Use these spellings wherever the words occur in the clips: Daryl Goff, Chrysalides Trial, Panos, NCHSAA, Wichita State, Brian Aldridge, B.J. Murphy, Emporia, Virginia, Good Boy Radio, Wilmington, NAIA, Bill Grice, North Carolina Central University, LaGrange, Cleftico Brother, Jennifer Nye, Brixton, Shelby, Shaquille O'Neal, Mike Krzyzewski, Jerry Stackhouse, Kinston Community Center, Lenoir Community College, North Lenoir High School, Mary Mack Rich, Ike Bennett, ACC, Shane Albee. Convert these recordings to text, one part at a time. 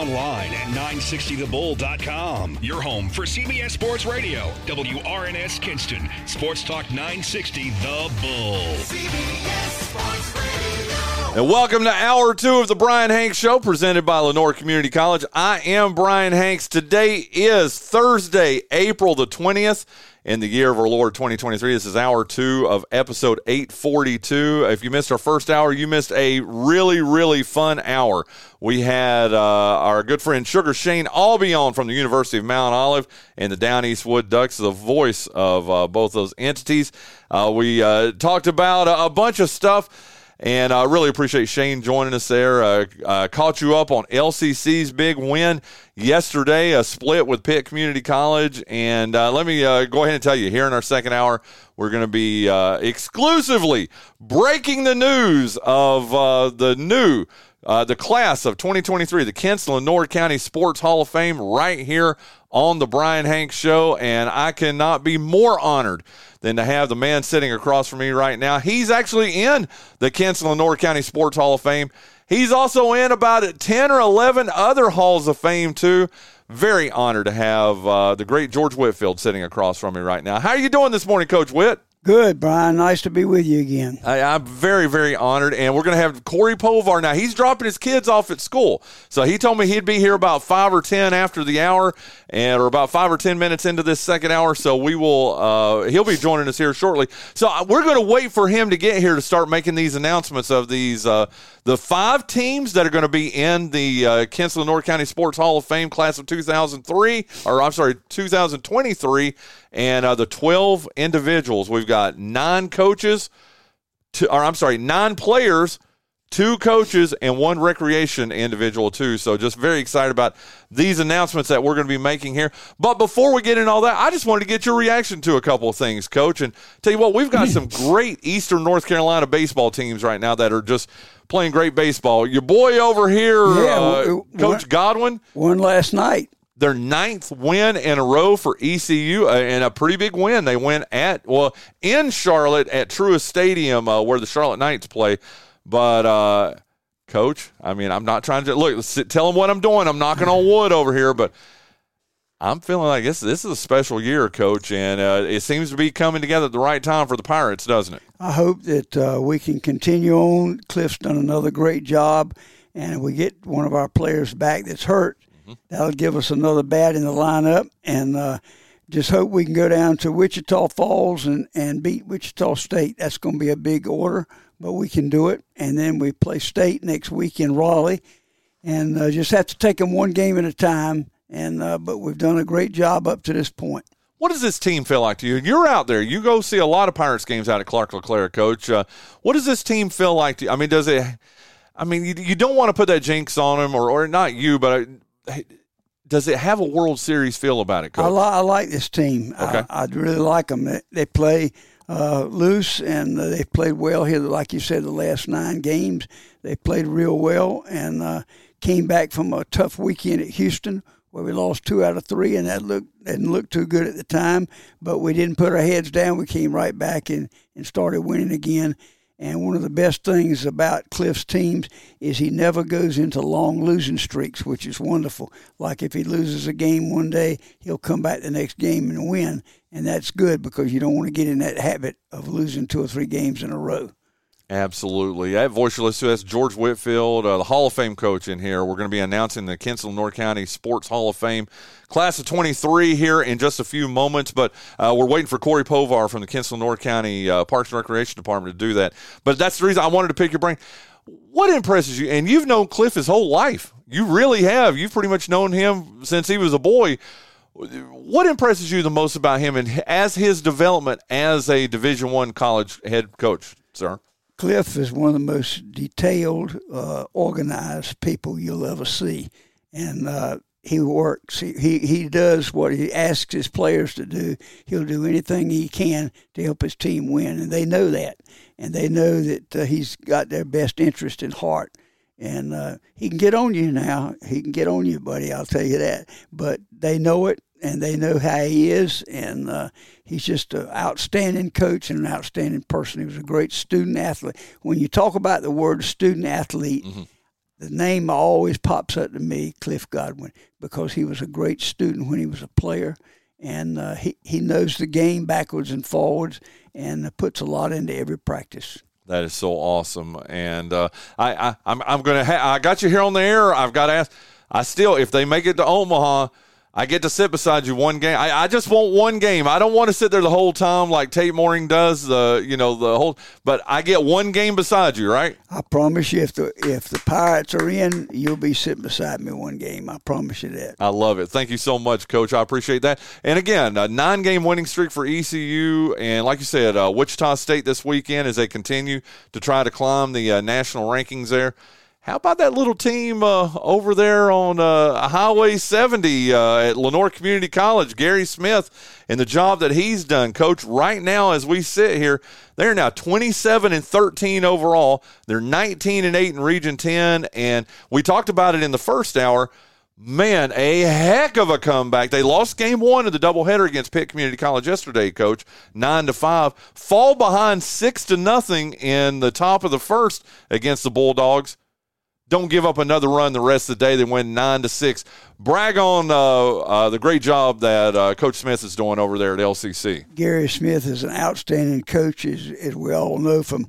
online at 960thebull.com. Your home for CBS Sports Radio, WRNS Kinston, Sports Talk 960 The Bull. CBS Sports Radio. And welcome to Hour 2 of the Brian Hanks Show, presented by Lenoir Community College. I am Brian Hanks. Today is Thursday, April the 20th. In the year of our Lord 2023, this is Hour 2 of Episode 842. If you missed our first hour, you missed a really, really fun hour. We had our good friend Sugar Shane Albee on from the University of Mount Olive and the Down East Wood Ducks, the voice of both those entities. We talked about a bunch of stuff. And I really appreciate Shane joining us there. Caught you up on LCC's big win yesterday, a split with Pitt Community College. And let me go ahead and tell you, here in our second hour, we're going to be exclusively breaking the news of the class of 2023, the Kinston-Lenoir County Sports Hall of Fame, right here on the Brian Hanks Show. And I cannot be more honored than to have the man sitting across from me right now. He's actually in the Kinston-Lenoir County Sports Hall of Fame. He's also in about 10 or 11 other Halls of Fame, too. Very honored to have the great George Whitfield sitting across from me right now. How are you doing this morning, Coach Whit? Good, Brian. Nice to be with you again. I'm very, very honored. And we're going to have Corey Povar. Now, he's dropping his kids off at school. So he told me he'd be here about 5 or 10 after the hour, or about 5 or 10 minutes into this second hour. So we will, he'll be joining us here shortly. So we're going to wait for him to get here to start making these announcements of these, the 5 teams that are going to be in the Kinston-Lenoir County Sports Hall of Fame class of 2023. And the 12 individuals. We've got 9 players, 2 coaches, and 1 recreation individual, too. So just very excited about these announcements that we're going to be making here. But before we get into all that, I just wanted to get your reaction to a couple of things, Coach. And tell you what, we've got some great Eastern North Carolina baseball teams right now that are just playing great baseball. Your boy over here, Coach Godwin, won last night. Their 9th win in a row for ECU, and a pretty big win. They win in Charlotte at Truist Stadium, where the Charlotte Knights play. But, Coach, I mean, I'm not trying to – tell them what I'm doing. I'm knocking on wood over here, but I'm feeling like this is a special year, Coach, and it seems to be coming together at the right time for the Pirates, doesn't it? I hope that we can continue on. Cliff's done another great job, and we get one of our players back that's hurt. That'll give us another bat in the lineup, and just hope we can go down to Wichita Falls and beat Wichita State. That's going to be a big order, but we can do it. And then we play State next week in Raleigh, and just have to take them one game at a time. And but we've done a great job up to this point. What does this team feel like to you? You're out there. You go see a lot of Pirates games out at Clark LeClaire, Coach. What does this team feel like to you? I mean, you don't want to put that jinx on them, or not you, but does it have a World Series feel about it, Coach? I like this team. Okay. I really like them. They play loose, and they've played well here. Like you said, the last 9 games, they played real well, and came back from a tough weekend at Houston where we lost 2 out of 3, and didn't look too good at the time. But we didn't put our heads down. We came right back and started winning again. And one of the best things about Cliff's teams is he never goes into long losing streaks, which is wonderful. Like if he loses a game one day, he'll come back the next game and win. And that's good because you don't want to get in that habit of losing 2 or 3 games in a row. Absolutely. That voice you're listening to, that's George Whitfield, the Hall of Fame coach in here. We're going to be announcing the Kinston-Lenoir County Sports Hall of Fame class of 23 here in just a few moments, but we're waiting for Corey Povar from the Kinston-Lenoir County Parks and Recreation Department to do that. But that's the reason I wanted to pick your brain. What impresses you? And you've known Cliff his whole life. You really have. You've pretty much known him since he was a boy. What impresses you the most about him and as his development as a Division I college head coach, sir? Cliff is one of the most detailed, organized people you'll ever see. And he works. He does what he asks his players to do. He'll do anything he can to help his team win, and they know that. And they know that he's got their best interest at heart. And he can get on you now. He can get on you, buddy, I'll tell you that. But they know it, and they know how he is, and he's just an outstanding coach and an outstanding person. He was a great student athlete. When you talk about the word student athlete, mm-hmm. the name always pops up to me, Cliff Godwin, because he was a great student when he was a player, and he knows the game backwards and forwards and puts a lot into every practice. That is so awesome, and I got you here on the air. I've got to ask. I still, if they make it to Omaha, I get to sit beside you one game. I just want one game. I don't want to sit there the whole time like Tate Moring does. But I get one game beside you, right? I promise you, if the Pirates are in, you'll be sitting beside me one game. I promise you that. I love it. Thank you so much, Coach. I appreciate that. And again, a 9-game winning streak for ECU, and like you said, Wichita State this weekend as they continue to try to climb the national rankings there. How about that little team over there on Highway 70 at Lenoir Community College, Gary Smith, and the job that he's done, Coach? Right now as we sit here, they're now 27-13 overall. They're 19-8 in Region 10, and we talked about it in the first hour. Man, a heck of a comeback. They lost game one of the doubleheader against Pitt Community College yesterday, Coach, 9-5. Fall behind 6-0 in the top of the first against the Bulldogs. Don't give up another run the rest of the day. They win 9-6. Brag on the great job that Coach Smith is doing over there at LCC. Gary Smith is an outstanding coach, as we all know, from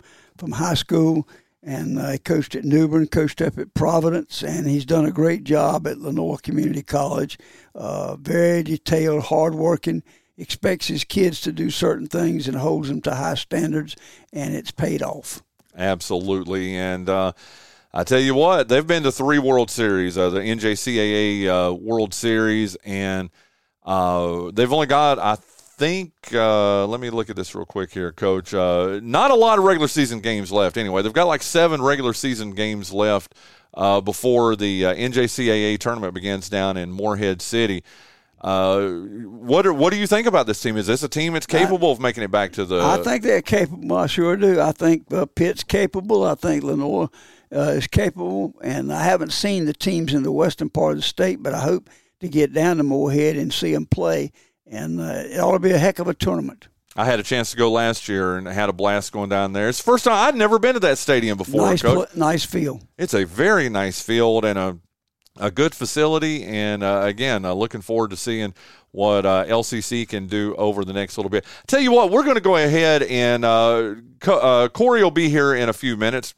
high school. And coached at Newbern, coached up at Providence, and he's done a great job at Lenoir Community College. Very detailed, hardworking, expects his kids to do certain things and holds them to high standards, and it's paid off. Absolutely. And I tell you what, they've been to 3 World Series, the NJCAA World Series, and they've only got, I think, let me look at this real quick here, Coach. Not a lot of regular season games left anyway. They've got like 7 regular season games left before the NJCAA tournament begins down in Morehead City. What do you think about this team? Is this a team that's capable of making it back to the... I think they're capable. I sure do. I think Pitt's capable. I think Lenoir is capable. And I haven't seen the teams in the western part of the state, but I hope to get down to Morehead and see them play. And it ought to be a heck of a tournament. I had a chance to go last year and had a blast going down there. It's the first time I'd never been to that stadium before. Nice field. It's a very nice field and a good facility, and again, looking forward to seeing what LCC can do over the next little bit. Tell you what, we're going to go ahead and Corey will be here in a few minutes.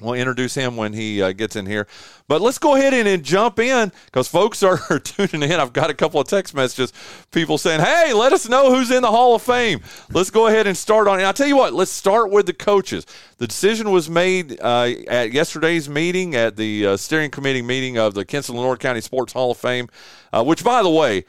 We'll introduce him when he gets in here. But let's go ahead and jump in because folks are tuning in. I've got a couple of text messages, people saying, hey, let us know who's in the Hall of Fame. Let's go ahead and start on. And I'll tell you what, let's start with the coaches. The decision was made at yesterday's meeting, at the steering committee meeting of the Kinston-Lenoir County Sports Hall of Fame, which, by the way,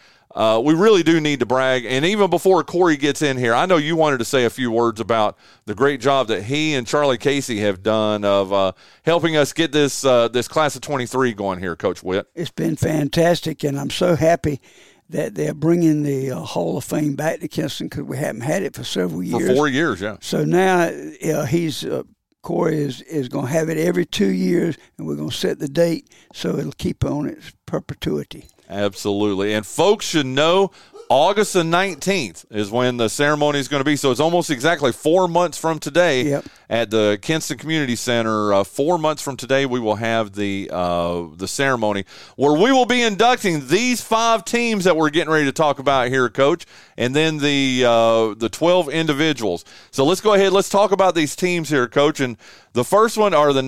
we really do need to brag. And even before Corey gets in here, I know you wanted to say a few words about the great job that he and Charlie Casey have done of helping us get this this class of 23 going here, Coach Witt. It's been fantastic, and I'm so happy that they're bringing the Hall of Fame back to Kinston because we haven't had it for several years. For 4 years, yeah. So now Corey is going to have it every 2 years, and we're going to set the date so it'll keep on its perpetuity. Absolutely. And folks should know August the 19th is when the ceremony is going to be. So it's almost exactly 4 months from today at the Kinston Community Center. 4 months from today, we will have the ceremony where we will be inducting these 5 teams that we're getting ready to talk about here, Coach, and then the 12 individuals. So let's go ahead. Let's talk about these teams here, Coach. And the first one are the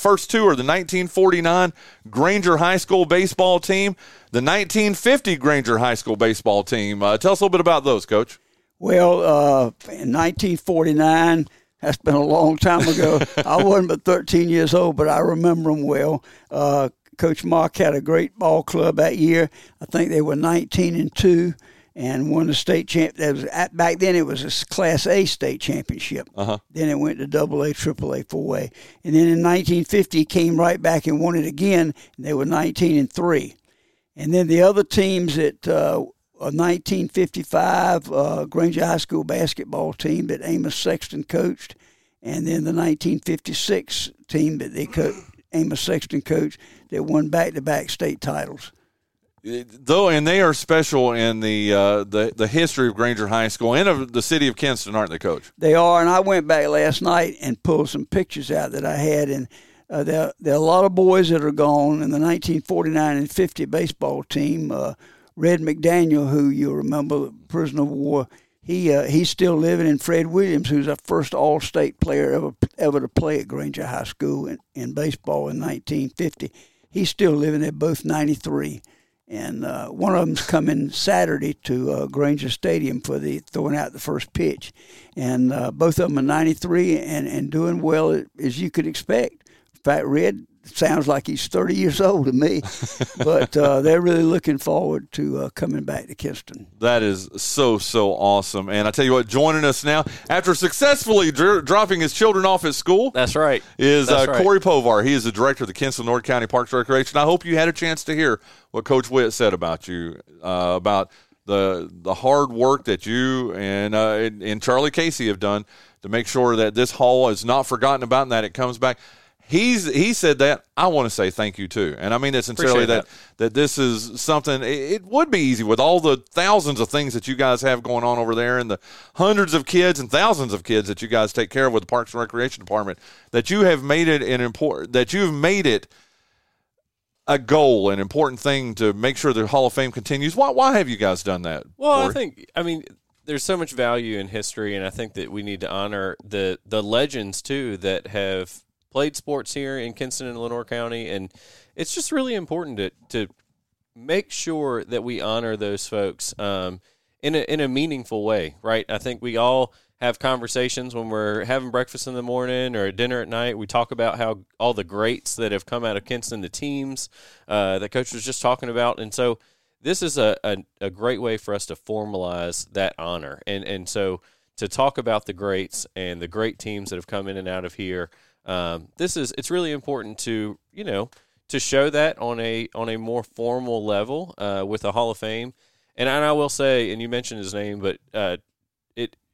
first two are the 1949 Grainger High School baseball team, the 1950 Grainger High School baseball team. Tell us a little bit about those, Coach. Well, in 1949, that's been a long time ago. I wasn't but 13 years old, but I remember them well. Coach Mock had a great ball club that year. I think they were 19-2 and won the state championship. Back then it was a Class A state championship. Then it went to AA, AAA, 4A. And then in 1950, came right back and won it again. And they were 19-3. And then the other teams at 1955, Grainger High School basketball team that Amos Sexton coached, and then the 1956 team that Amos Sexton coached that won back-to-back state titles. And they are special in the history of Grainger High School and of the city of Kinston, aren't they, Coach? They are, and I went back last night and pulled some pictures out that I had, and There are a lot of boys that are gone in the 1949 and 50 baseball team. Red McDaniel, who you remember, prisoner of war, he's still living, and Fred Williams, who's our first All-State player ever to play at Grainger High School in baseball in 1950. He's still living. They're both 93. And one of them's coming Saturday to Grainger Stadium for the throwing out the first pitch. And both of them are 93 and doing well as you could expect. In fact, Red sounds like he's 30 years old to me. But they're really looking forward to coming back to Kinston. That is so, so awesome. And I tell you what, joining us now, after successfully dropping his children off at school. That's right. Is Corey Povar. He is the director of the Kinston-Lenoir County Parks and Recreation. I hope you had a chance to hear what Coach Witt said about you, about the hard work that you and Charlie Casey have done to make sure that this hall is not forgotten about and that it comes back. He said that. I want to say thank you, too. And I mean it sincerely that this is something. It would be easy with all the thousands of things that you guys have going on over there and the hundreds of kids and thousands of kids that you guys take care of with the Parks and Recreation Department, that you have made it an important, that you've made it a goal, an important thing to make sure the Hall of Fame continues. Why have you guys done that? Well, Corey? There's so much value in history, and I think that we need to honor the legends, too, that have played sports here in Kinston and Lenoir County, and it's just really important to make sure that we honor those folks in a meaningful way, right? I think we all have conversations when we're having breakfast in the morning or dinner at night. We talk about how all the greats that have come out of Kinston, the teams that Coach was just talking about, and so this is a great way for us to formalize that honor, and so to talk about the greats and the great teams that have come in and out of here. It's really important to, to show that on a more formal level with the Hall of Fame. And I will say, and you mentioned his name, but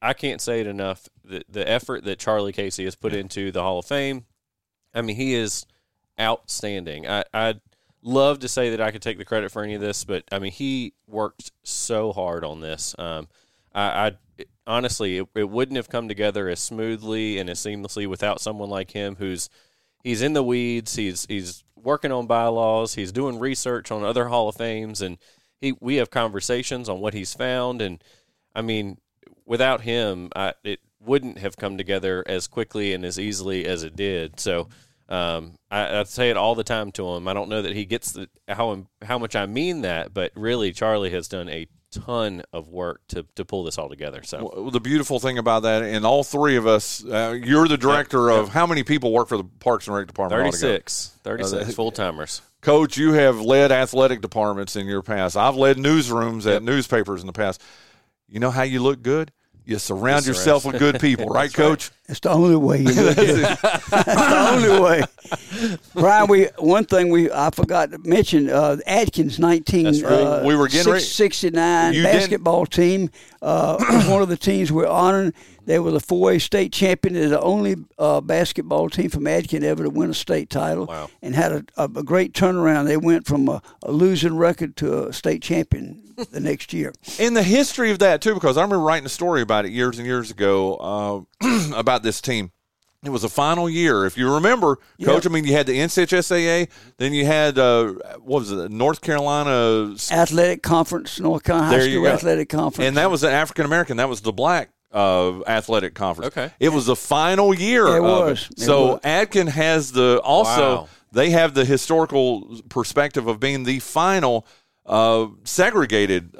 I can't say it enough, the effort that Charlie Casey has put into the Hall of Fame. I mean, he is outstanding. I'd love to say that I could take the credit for any of this, but, I mean, he worked so hard on this. Honestly, it wouldn't have come together as smoothly and as seamlessly without someone like him he's in the weeds, he's working on bylaws, he's doing research on other Hall of Fames, and we have conversations on what he's found. And, I mean, without him, it wouldn't have come together as quickly and as easily as it did. So I say it all the time to him. I don't know that he gets how much I mean that, but really Charlie has done a ton of work to pull this all together. So the beautiful thing about that, and all three of us, you're the director of how many people work for the Parks and Rec Department? 36 full-timers. Coach, you have led athletic departments in your past. I've led newsrooms at newspapers in the past. You know how you look good? You surround yourself with good people, right, Coach? Right. It's the only way you look good. It's the only way. Brian, I forgot to mention, Adkins 1969 basketball team was one of the teams we're honoring. They were the 4A state champion. They're the only basketball team from Adkin ever to win a state title. Wow. And had a great turnaround. They went from a losing record to a state champion the next year. In the history of that, too, because I remember writing a story about it years and years ago about this team. It was a final year. If you remember, Coach, I mean, you had the NCHSAA, then you had, North Carolina Athletic Conference, North Carolina High School Athletic Conference. And that was the African-American. That was the black athletic conference. Okay. It was the final year. It was. So Adkin has they have the historical perspective of being the final segregated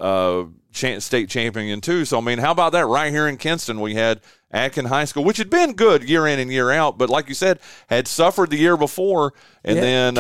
state champion too. So, I mean, how about that? Right here in Kinston, we had Adkin High School, which had been good year in and year out, but like you said, had suffered the year before, and then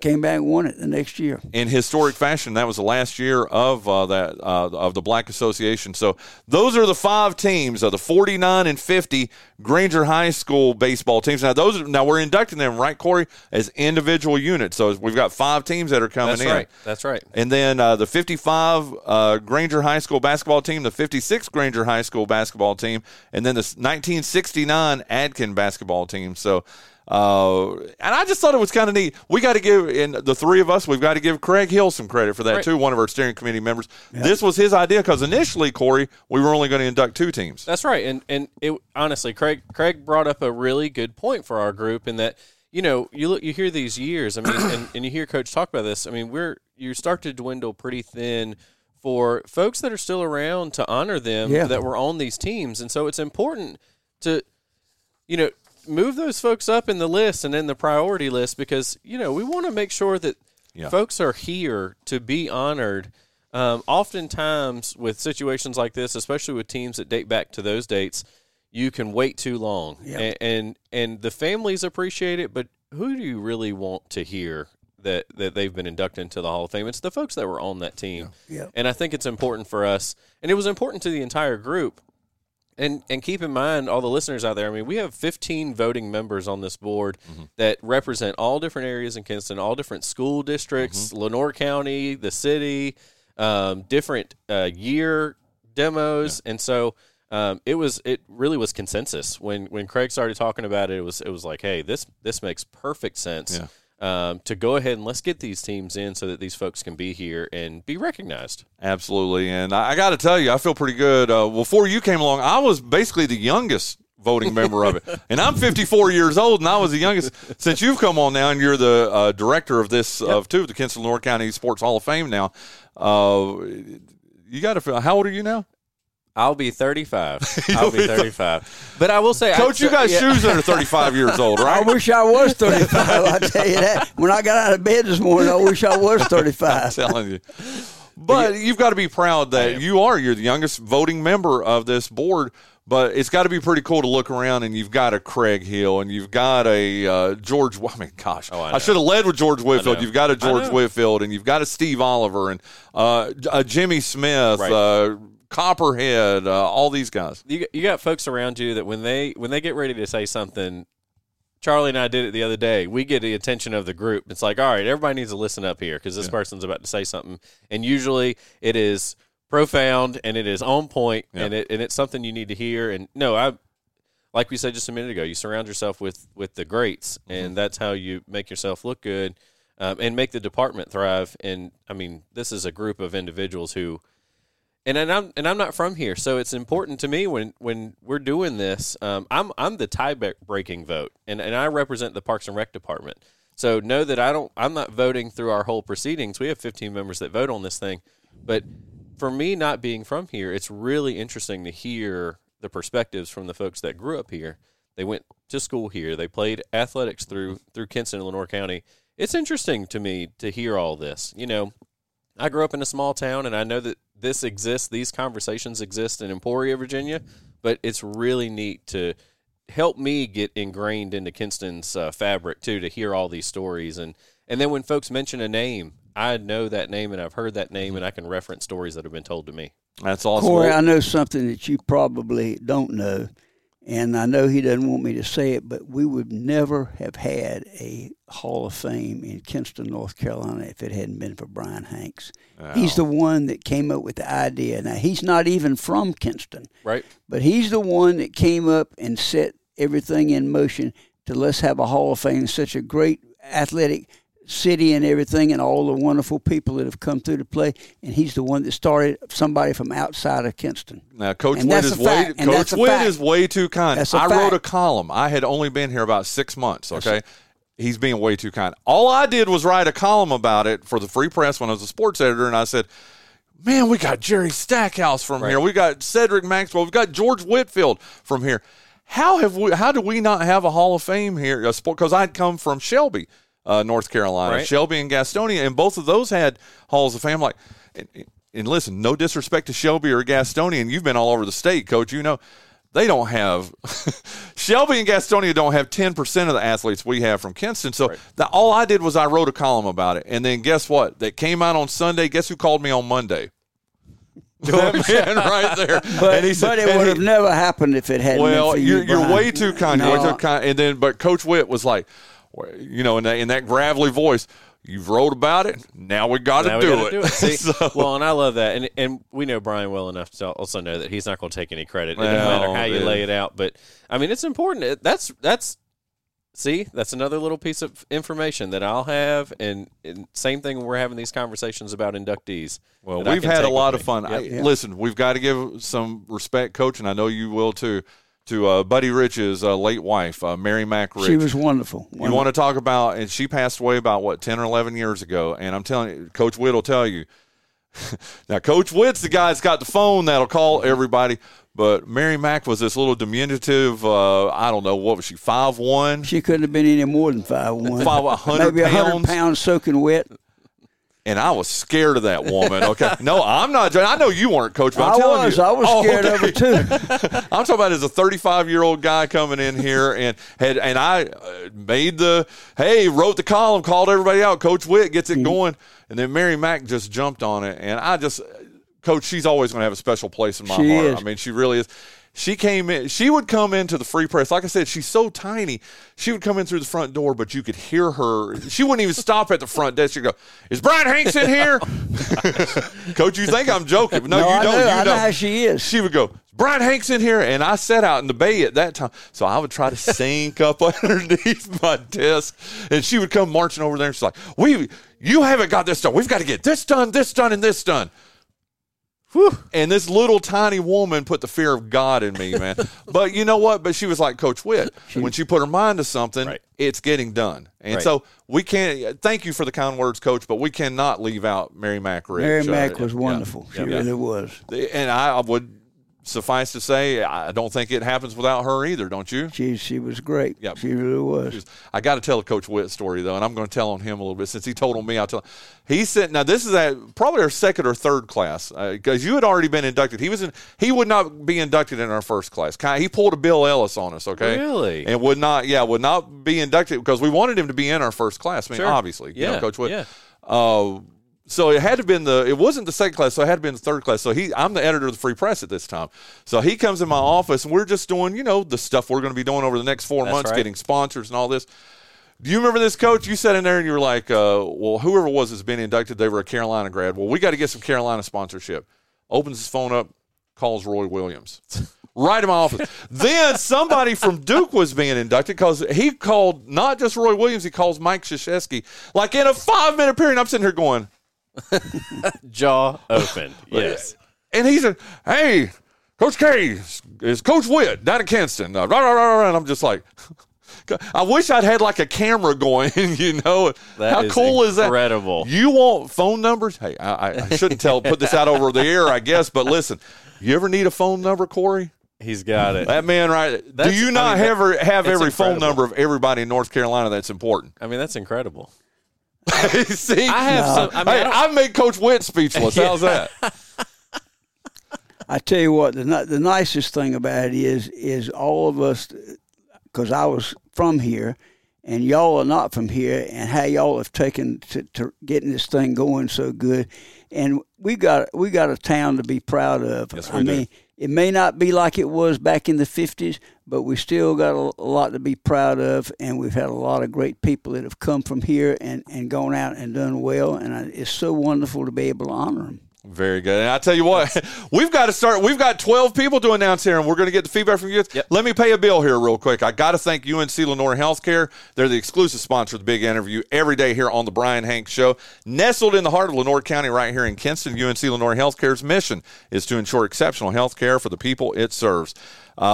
came back and won it the next year. In historic fashion, that was the last year of of the Black Association. So those are the five teams of the 49 and 50 Grainger High School baseball teams. Now we're inducting them, right, Corey, as individual units. So we've got five teams that are coming in. That's right. And then the 55 Grainger High School basketball team, the 56 Grainger High School basketball team, and then the 1969 Adkin basketball team. So, and I just thought it was kind of neat. We got to give, and the three of us, we've got to give Craig Hill some credit for that too, one of our steering committee members. Yeah. This was his idea because initially, Corey, we were only going to induct two teams. That's right. And it, honestly, Craig brought up a really good point for our group in that, you know, you hear these years, I mean, and you hear Coach talk about this. I mean, you start to dwindle pretty thin for folks that are still around to honor them that were on these teams. And so it's important to, you know, move those folks up in the list and in the priority list because, you know, we want to make sure that folks are here to be honored. Oftentimes with situations like this, especially with teams that date back to those dates, you can wait too long. Yeah. And the families appreciate it, but who do you really want to hear that they've been inducted into the Hall of Fame? It's the folks that were on that team. Yeah. Yeah. And I think it's important for us, and it was important to the entire group. And keep in mind, all the listeners out there, I mean, we have 15 voting members on this board that represent all different areas in Kinston, all different school districts, Lenoir County, the city, different year demos. Yeah. And so it really was consensus. When Craig started talking about it, it was like, hey, this makes perfect sense to go ahead and let's get these teams in so that these folks can be here and be recognized. Absolutely. And I got to tell you, I feel pretty good. Before you came along, I was basically the youngest voting member of it. And I'm 54 years old, and I was the youngest. Since you've come on now, and you're the director of this, of the Kinston-Lenoir County Sports Hall of Fame now, you got to feel – how old are you now? I'll be 35. I'll be 35. But I will say, Coach, you got shoes that are 35 years old, right? I wish I was 35. I tell you that. When I got out of bed this morning, I wish I was 35. I'm telling you. But you've got to be proud that you're the youngest voting member of this board. But it's got to be pretty cool to look around, and you've got a Craig Hill, and you've got a George. I mean, gosh, I should have led with George Whitfield. You've got a George Whitfield, and you've got a Steve Oliver, and a Jimmy Smith, Copperhead, all these guys. You got folks around you that when they get ready to say something. Charlie and I did it the other day. We get the attention of the group. It's like, all right, everybody needs to listen up here because this person's about to say something, and usually it is profound and it is on point and it's something you need to hear. And no, I like we said just a minute ago, you surround yourself with the greats, and that's how you make yourself look good and make the department thrive. And I mean, this is a group of individuals who, and I'm not from here, so it's important to me when we're doing this. I'm the tie breaking vote, and I represent the Parks and Rec department. So know that I'm not voting through our whole proceedings. We have 15 members that vote on this thing, but for me, not being from here, it's really interesting to hear the perspectives from the folks that grew up here. They went to school here. They played athletics through Kinston and Lenoir County. It's interesting to me to hear all this. You know, I grew up in a small town, and I know that this exists. These conversations exist in Emporia, Virginia, but it's really neat to help me get ingrained into Kinston's fabric, too, to hear all these stories. And then when folks mention a name, I know that name, and I've heard that name, and I can reference stories that have been told to me. That's awesome. Corey, I know something that you probably don't know, and I know he doesn't want me to say it, but we would never have had a Hall of Fame in Kinston, North Carolina, if it hadn't been for Brian Hanks. Wow. He's the one that came up with the idea. Now, he's not even from Kinston. Right. But he's the one that came up and set everything in motion to let's have a Hall of Fame, such a great athletic city and everything, and all the wonderful people that have come through to play, and he's the one that started somebody from outside of Kinston. Now, Coach Witt is way too kind. I wrote a column. I had only been here about 6 months, okay? He's being way too kind. All I did was write a column about it for the Free Press when I was a sports editor, and I said, man, we got Jerry Stackhouse from here. We got Cedric Maxwell. We've got George Whitfield from here. How do we not have a Hall of Fame here? Because I'd come from Shelby, North Carolina, Shelby and Gastonia, and both of those had Halls of Fame. Like, and listen, no disrespect to Shelby or Gastonia, and you've been all over the state, Coach. You know, they don't have – Shelby and Gastonia don't have 10% of the athletes we have from Kinston. So all I did was I wrote a column about it, and then guess what? That came out on Sunday. Guess who called me on Monday? That man right there. But it would have never happened if it hadn't been for you. Well, you're way too kind. No. You're way too kind. And then, but Coach Witt was like – you know, in that gravelly voice, you've wrote about it. Now we got to do it. See? Well, and I love that. And we know Brian well enough to also know that he's not going to take any credit. It doesn't matter how you lay it out. But, I mean, it's important. That's another little piece of information that I'll have. And same thing when we're having these conversations about inductees. Well, we've had a lot of fun. Listen, we've got to give some respect, Coach, and I know you will too. to Buddy Rich's late wife, Mary Mack Rich. She was wonderful. You want to talk about, and she passed away about, 10 or 11 years ago. And I'm telling you, Coach Witt will tell you. Now, Coach Witt's the guy that's got the phone that'll call everybody. But Mary Mack was this little diminutive, I don't know, what was she, 5'1"? She couldn't have been any more than 5'1". 100 Maybe 100 pounds soaking wet. And I was scared of that woman, okay? No, I'm not. I know you weren't, Coach, but I was scared of her, too. I'm talking about as a 35-year-old guy coming in here, and I made wrote the column, called everybody out. Coach Witt gets it going, and then Mary Mack just jumped on it. And I just – Coach, she's always going to have a special place in my heart. I mean, she really is. She came in. She would come into the Free Press. Like I said, she's so tiny. She would come in through the front door, but you could hear her. She wouldn't even stop at the front desk. She'd go, "Is Brian Hanks in here?" Coach, you think I'm joking. No, you don't. I know how she is. She would go, "Brian Hanks in here," and I sat out in the bay at that time. So I would try to sink up underneath my desk, and she would come marching over there. And she's like, you haven't got this done. We've got to get this done, and this done." Whew. And this little tiny woman put the fear of God in me, man. But you know what? But she was like Coach Witt. When she put her mind to something, it's getting done. And so we can't – thank you for the kind words, Coach, but we cannot leave out Mary Mack Ridge. Mary Mack was wonderful. Yeah. She really was. And I would suffice to say, I don't think it happens without her either, don't you? She was great. Yep. She really was. I got to tell a Coach Witt story, though, and I'm going to tell on him a little bit. Since he told on me, I'll tell him. He said, now this is probably our second or third class, because you had already been inducted. He would not be inducted in our first class. He pulled a Bill Ellis on us, okay? Really? And would not be inducted because we wanted him to be in our first class. I mean, obviously, you know, Coach Witt. Yeah. So it had to been it wasn't the second class, so it had to been the third class. So I'm the editor of the Free Press at this time. So he comes in my office, and we're just doing, the stuff we're going to be doing over the next 4 months, getting sponsors and all this. Do you remember this, Coach? You sat in there and you were like, well, whoever it was that's been inducted, they were a Carolina grad. Well, we got to get some Carolina sponsorship. Opens his phone up, calls Roy Williams. Right in my office. Then somebody from Duke was being inducted because he called not just Roy Williams, he calls Mike Krzyzewski. Like in a 5-minute period, I'm sitting here going. Jaw open. Yes. And he said, "Hey, Coach K, it's Coach Witt down in Kinston." And I'm just like... I wish I'd had like a camera going, That How cool is that? Incredible. You want phone numbers? Hey, I shouldn't put this out over the air, I guess, but listen, you ever need a phone number, Corey? He's got it. That man, right? Do you not have every phone number of everybody in North Carolina that's important? I mean, that's incredible. See? I have some. I mean, I've made Coach Witt speechless. How's that? I tell you what, the nicest thing about it is all of us, because I was from here, and y'all are not from here, and how y'all have taken to getting this thing going so good. And we got a town to be proud of. Yes, I mean, it may not be like it was back in the 50s, but we still got a lot to be proud of, and we've had a lot of great people that have come from here and gone out and done well, and it's so wonderful to be able to honor them. Very good. And I tell you what, we've got to start. We've got 12 people to announce here, and we're going to get the feedback from you. Yep. Let me pay a bill here real quick. I got to thank UNC Lenoir Healthcare. They're the exclusive sponsor of the Big Interview every day here on the Brian Hanks Show. Nestled in the heart of Lenoir County right here in Kinston, UNC Lenoir Healthcare's mission is to ensure exceptional health care for the people it serves.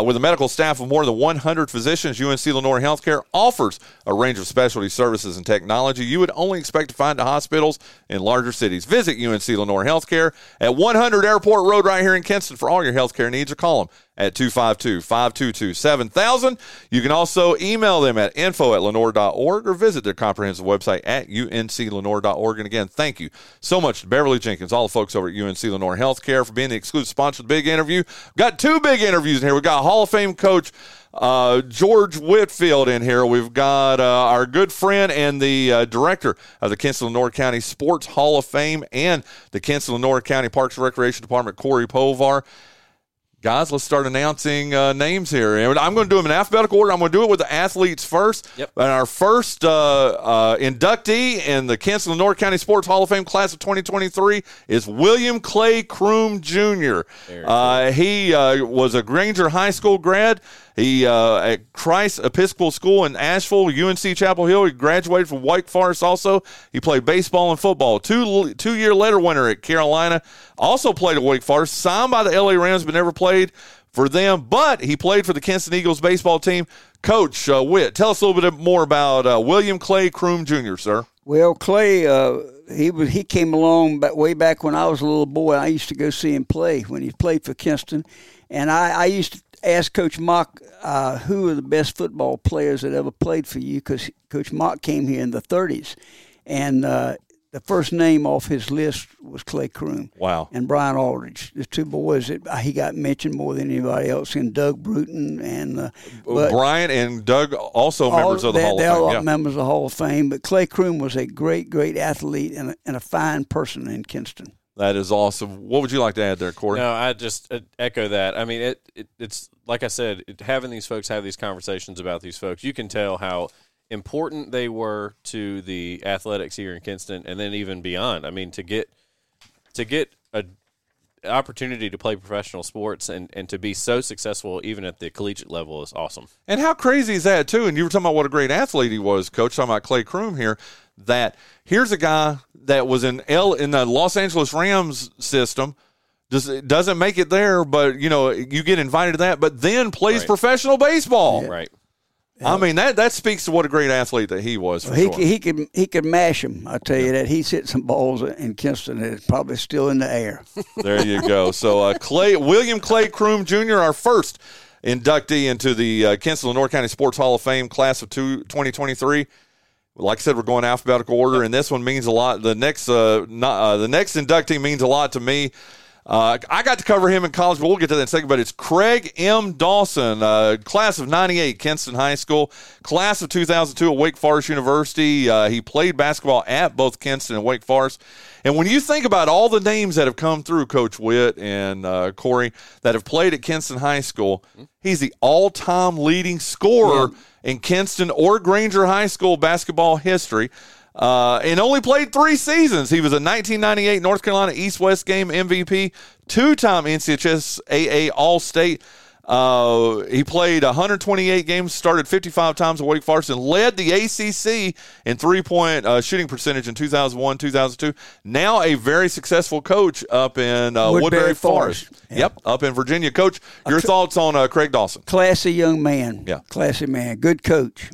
With a medical staff of more than 100 physicians, UNC Lenoir Healthcare offers a range of specialty services and technology you would only expect to find at hospitals in larger cities. Visit UNC Lenoir Healthcare at 100 Airport Road right here in Kinston for all your healthcare needs, or call them at 252-522-7000. You can also email them at info@lenoir.org or visit their comprehensive website at unclenoir.org. And again, thank you so much to Beverly Jenkins, all the folks over at UNC Lenoir Healthcare for being the exclusive sponsor of the Big Interview. We've got two big interviews in here. We've got Hall of Fame coach George Whitfield in here. We've got our good friend and the director of the Kinston-Lenoir County Sports Hall of Fame and the Kinston-Lenoir County Parks and Recreation Department, Corey Povar. Guys, let's start announcing names here. And I'm going to do them in alphabetical order. I'm going to do it with the athletes first. Yep. And our first inductee in the Kinston-Lenoir County Sports Hall of Fame class of 2023 is William Clay Croom Jr. He was a Grainger High School grad. He at Christ Episcopal School in Asheville, UNC Chapel Hill. He graduated from Wake Forest also. He played baseball and football. Two-year letter winner at Carolina. Also played at Wake Forest. Signed by the LA Rams but never played. for them, but he played for the Kinston Eagles baseball team. Coach Witt, tell us a little bit more about William Clay Croom Jr., sir. Well, Clay, he came along way back when I was a little boy. I used to go see him play when he played for Kinston, and I used to ask Coach Mock who are the best football players that ever played for you, because Coach Mock came here in the 30s, and the first name off his list was Clay Croom. Wow. And Brian Aldridge. The two boys that he got mentioned more than anybody else, and Doug Bruton. And Brian and Doug also members of the Hall of Fame. They're all members of the Hall of Fame. But Clay Croom was a great, great athlete and a fine person in Kinston. That is awesome. What would you like to add there, Corey? No, I just echo that. I mean, it's like I said, having these folks have these conversations about these folks, you can tell how important they were to the athletics here in Kinston and then even beyond. I mean, to get an opportunity to play professional sports and to be so successful even at the collegiate level is awesome. And how crazy is that, too? And you were talking about what a great athlete he was, Coach, talking about Clay Croom here, that here's a guy that was in the Los Angeles Rams system, just doesn't make it there, but, you know, you get invited to that, but then plays professional baseball. Yeah. Right. I mean, that speaks to what a great athlete that he was. He could mash them. I tell you that. He's hit some balls in Kinston that's probably still in the air. There you go. So William Clay Croom Jr., our first inductee into the Kinston-Lenoir County Sports Hall of Fame class of 2023. Like I said, we're going alphabetical order, and this one means a lot. The next inductee means a lot to me. I got to cover him in college, but we'll get to that in a second. But it's Craig M. Dawson, class of 98, Kinston High School, class of 2002 at Wake Forest University. He played basketball at both Kinston and Wake Forest. And when you think about all the names that have come through, Coach Witt and Corey, that have played at Kinston High School, he's the all-time leading scorer in Kinston or Grainger High School basketball history. And only played 3 seasons. He was a 1998 North Carolina East-West game MVP, 2-time NCHSAA All-State. He played 128 games, started 55 times at Wake Forest, and led the ACC in three-point shooting percentage in 2001, 2002. Now a very successful coach up in Woodbury Forest. Yeah. Yep, up in Virginia. Coach, your thoughts on Craig Dawson? Classy young man. Yeah. Classy man. Good coach.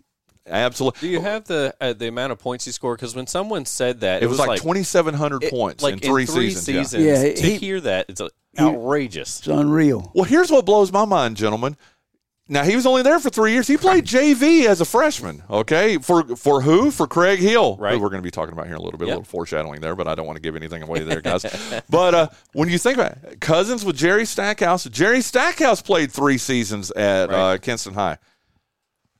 Absolutely. Do you have the amount of points he scored? Because when someone said that, it was like 2,700 points in three seasons. Yeah. Yeah, to hear that, it's outrageous. It's unreal. Well, here's what blows my mind, gentlemen. Now, he was only there for 3 years. He played JV as a freshman, okay? For who? For Craig Hill, right? Who we're going to be talking about here in a little bit, a little foreshadowing there, but I don't want to give anything away there, guys. But when you think about it, cousins with Jerry Stackhouse. Jerry Stackhouse played 3 seasons at Kinston High.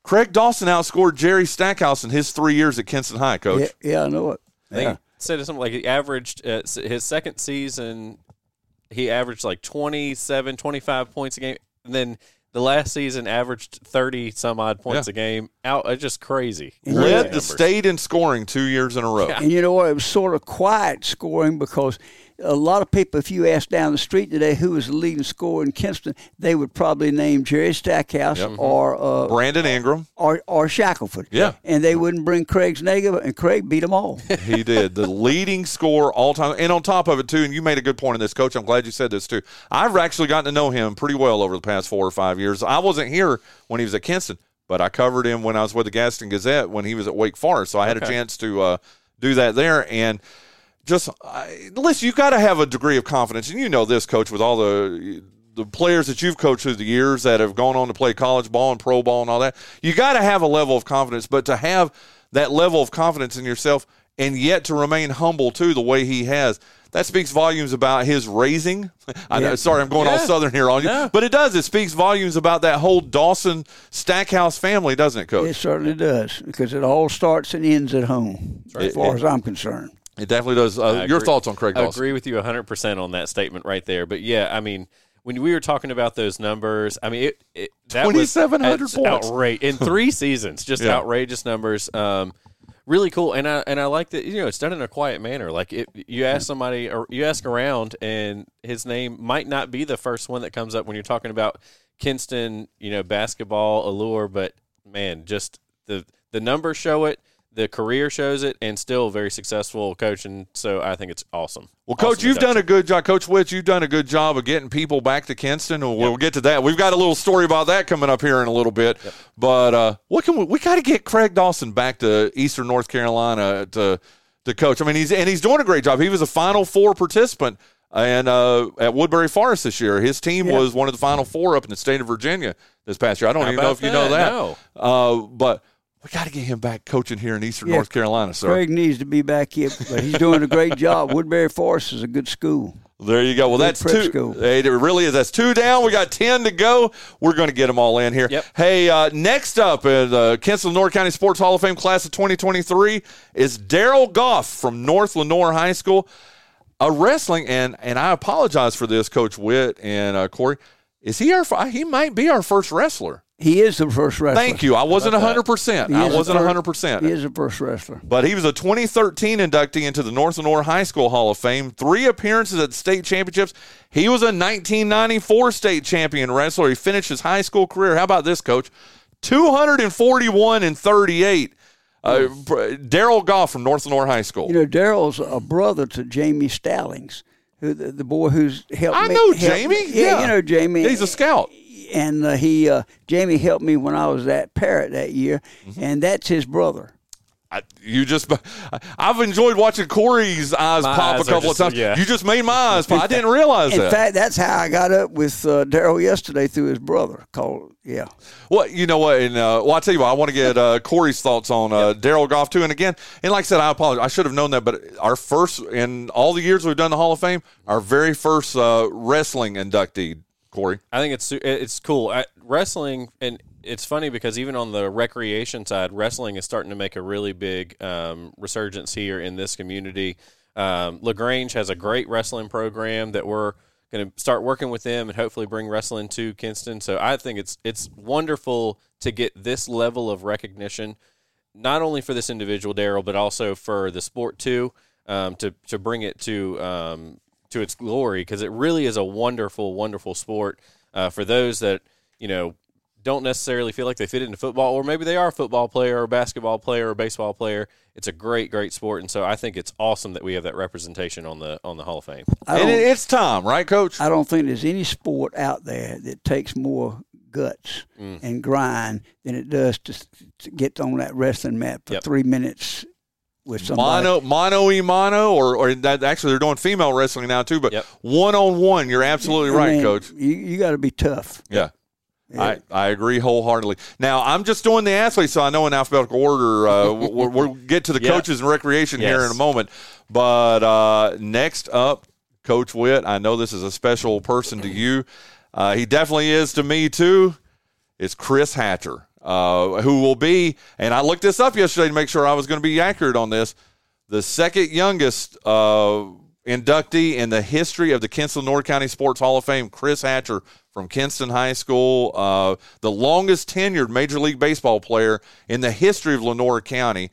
Craig Dawson outscored Jerry Stackhouse in his 3 years at Kinston High, Coach. Yeah, I know it. Yeah. They said something like he averaged his second season, he averaged like 27, 25 points a game. And then the last season averaged 30-some-odd points a game. Just crazy. Led the state in scoring 2 years in a row. Yeah. And you know what? It was sort of quiet scoring because – a lot of people, if you ask down the street today who was the leading scorer in Kinston, they would probably name Jerry Stackhouse or Brandon Ingram or Shackelford. Yeah. And they wouldn't bring Craig's name, and Craig beat them all. He did. The leading scorer all time. And on top of it, too, and you made a good point in this, Coach. I'm glad you said this, too. I've actually gotten to know him pretty well over the past 4 or 5 years. I wasn't here when he was at Kinston, but I covered him when I was with the Gaston Gazette when he was at Wake Forest. So I had a chance to do that there. And listen, you've got to have a degree of confidence. And you know this, Coach, with all the players that you've coached through the years that have gone on to play college ball and pro ball and all that, you got to have a level of confidence. But to have that level of confidence in yourself and yet to remain humble, too, the way he has, that speaks volumes about his raising. Sorry, I'm going all Southern here on you. No. But it does. It speaks volumes about that whole Dawson-Stackhouse family, doesn't it, Coach? It certainly does, because it all starts and ends at home, as far as I'm concerned. It definitely does. Your thoughts on Craig Dawson? I agree with you 100% on that statement right there. But, yeah, I mean, when we were talking about those numbers, I mean, that 2,700 was points. In 3 seasons, just outrageous numbers. Really cool. And I like that, you know, it's done in a quiet manner. Like, you ask somebody or you ask around, and his name might not be the first one that comes up when you're talking about Kinston, you know, basketball allure. But, man, just the numbers show it. The career shows it, and still very successful coaching, so I think it's awesome. Well, Coach, awesome, you've done a good job. Coach Witch, you've done a good job of getting people back to Kinston. We'll get to that. We've got a little story about that coming up here in a little bit. Yep. But what can we got to get Craig Dawson back to Eastern North Carolina to coach. I mean, he's doing a great job. He was a Final Four participant and at Woodbury Forest this year. His team was one of the Final Four up in the state of Virginia this past year. I don't even know if you know that. No. But we got to get him back coaching here in Eastern North Carolina, sir. Craig needs to be back here, but he's doing a great job. Woodbury Forest is a good school. There you go. Well, that's two. It really is. That's two down. We got 10 to go. We're going to get them all in here. Yep. Hey, next up in the Kinston-Lenoir County Sports Hall of Fame class of 2023 is Daryl Goff from North Lenoir High School. A wrestling, and I apologize for this, Coach Witt and Corey. Is he he might be our first wrestler. He is the first wrestler. Thank you. I wasn't 100%. I wasn't 100%. He is the first wrestler. But he was a 2013 inductee into the North Lenoir High School Hall of Fame. 3 appearances at state championships. He was a 1994 state champion wrestler. He finished his high school career. How about this, Coach? 241-38. Daryl Goff from North Lenoir High School. You know, Daryl's a brother to Jamie Stallings, the boy who's helped me. I know Jamie. Yeah, you know Jamie. He's a scout. And Jamie helped me when I was at Parrott that year, and that's his brother. I've enjoyed watching Corey's eyes pop a couple of times. Yeah. You just made my eyes pop. I didn't realize that. In fact, that's how I got up with Daryl yesterday through his brother. Well, you know what? And I tell you what, I want to get Corey's thoughts on Daryl Goff too. And again, and like I said, I apologize. I should have known that. But our first, in all the years we've done the Hall of Fame, our very first wrestling inductee. Corey, I think it's cool. Wrestling, and it's funny because even on the recreation side, wrestling is starting to make a really big resurgence here in this community. LaGrange has a great wrestling program that we're going to start working with them and hopefully bring wrestling to Kinston. So I think it's wonderful to get this level of recognition, not only for this individual, Daryl, but also for the sport too, to bring it to its glory, because it really is a wonderful, wonderful sport for those that, you know, don't necessarily feel like they fit into football, or maybe they are a football player or a basketball player or a baseball player. It's a great, great sport, and so I think it's awesome that we have that representation on the Hall of Fame. And it's time, right, Coach? I don't think there's any sport out there that takes more guts and grind than it does to get on that wrestling mat for 3 minutes. With mono or that, actually they're doing female wrestling now too, but one-on-one, you're absolutely right, Coach. You got to be tough. Yeah. I agree wholeheartedly. Now I'm just doing the athletes, so I know in alphabetical order. We'll get to the coaches and recreation here in a moment, but next up, Coach Witt, I know this is a special person to you. He definitely is to me too. It's Chris Hatcher. Who will be, and I looked this up yesterday to make sure I was going to be accurate on this, the second youngest inductee in the history of the Kinston-Lenoir County Sports Hall of Fame, Chris Hatcher from Kinston High School, the longest-tenured Major League Baseball player in the history of Lenoir County.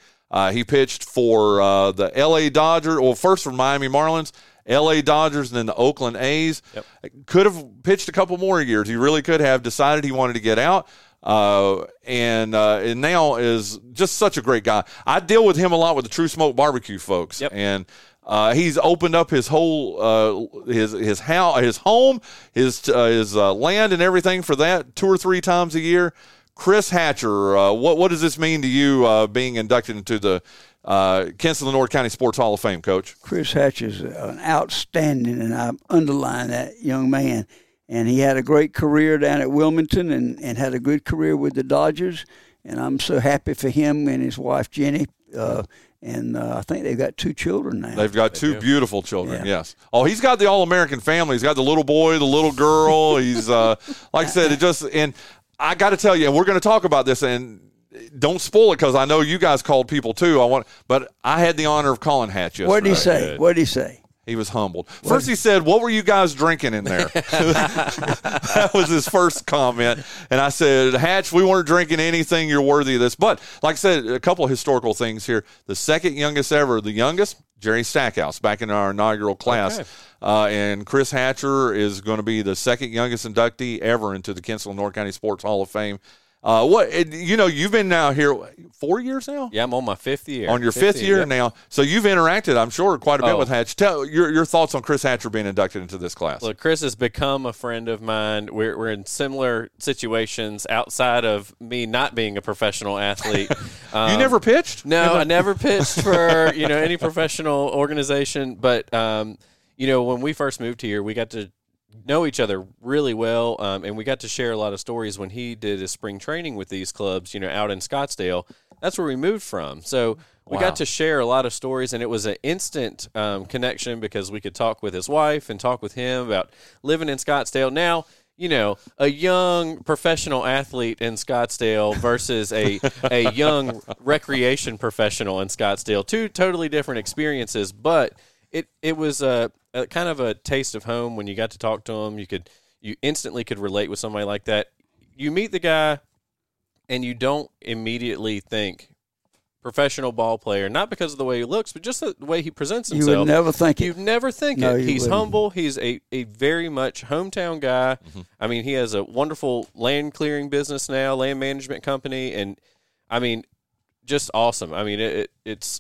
He pitched for the LA Dodgers, first for Miami Marlins, LA Dodgers, and then the Oakland A's. Yep. Could have pitched a couple more years. He really could have, decided he wanted to get out. And now is just such a great guy. I deal with him a lot with the True Smoke Barbecue folks, and he's opened up his whole his house, his home, his land, and everything for that 2 or 3 times a year. Chris Hatcher, what does this mean to you being inducted into the Kinston-Lenoir County Sports Hall of Fame, Coach? Chris Hatcher is an outstanding, and I underline that, young man. And he had a great career down at Wilmington and had a good career with the Dodgers. And I'm so happy for him and his wife, Jenny. And I think they've got 2 children now. They've got 2 beautiful children, yes. Oh, he's got the all-American family. He's got the little boy, the little girl. He's, like I said, and I got to tell you, and we're going to talk about this, and don't spoil it because I know you guys called people too. But I had the honor of calling Hatch yesterday. What did he say? Good. What did he say? He was humbled. First he said, "What were you guys drinking in there?" That was his first comment. And I said, "Hatch, we weren't drinking anything. You're worthy of this." But like I said, a couple of historical things here. The second youngest ever, the youngest, Jerry Stackhouse, back in our inaugural class. Okay. And Chris Hatcher is going to be the second youngest inductee ever into the Kinston-Lenoir County Sports Hall of Fame. You've been now here 4 years now? Yeah, I'm on my fifth year. On your fifth year now. So you've interacted, I'm sure, quite a bit with Hatcher. Tell your thoughts on Chris Hatcher being inducted into this class. Look, Chris has become a friend of mine. We're in similar situations outside of me not being a professional athlete. You never pitched? No, I never pitched for, any professional organization. But, when we first moved here, we got to know each other really well, and we got to share a lot of stories when he did his spring training with these clubs, out in Scottsdale. That's where we moved from. So we got to share a lot of stories, and it was an instant connection because we could talk with his wife and talk with him about living in Scottsdale. Now, a young professional athlete in Scottsdale versus a young recreation professional in Scottsdale. Two totally different experiences, but it was a kind of a taste of home when you got to talk to him. You instantly could relate with somebody like that. You meet the guy, and you don't immediately think professional ball player, not because of the way he looks, but just the way he presents himself. You would never think it. He's humble. He's a very much hometown guy. Mm-hmm. I mean, he has a wonderful land clearing business now, land management company, and I mean, just awesome. I mean, it's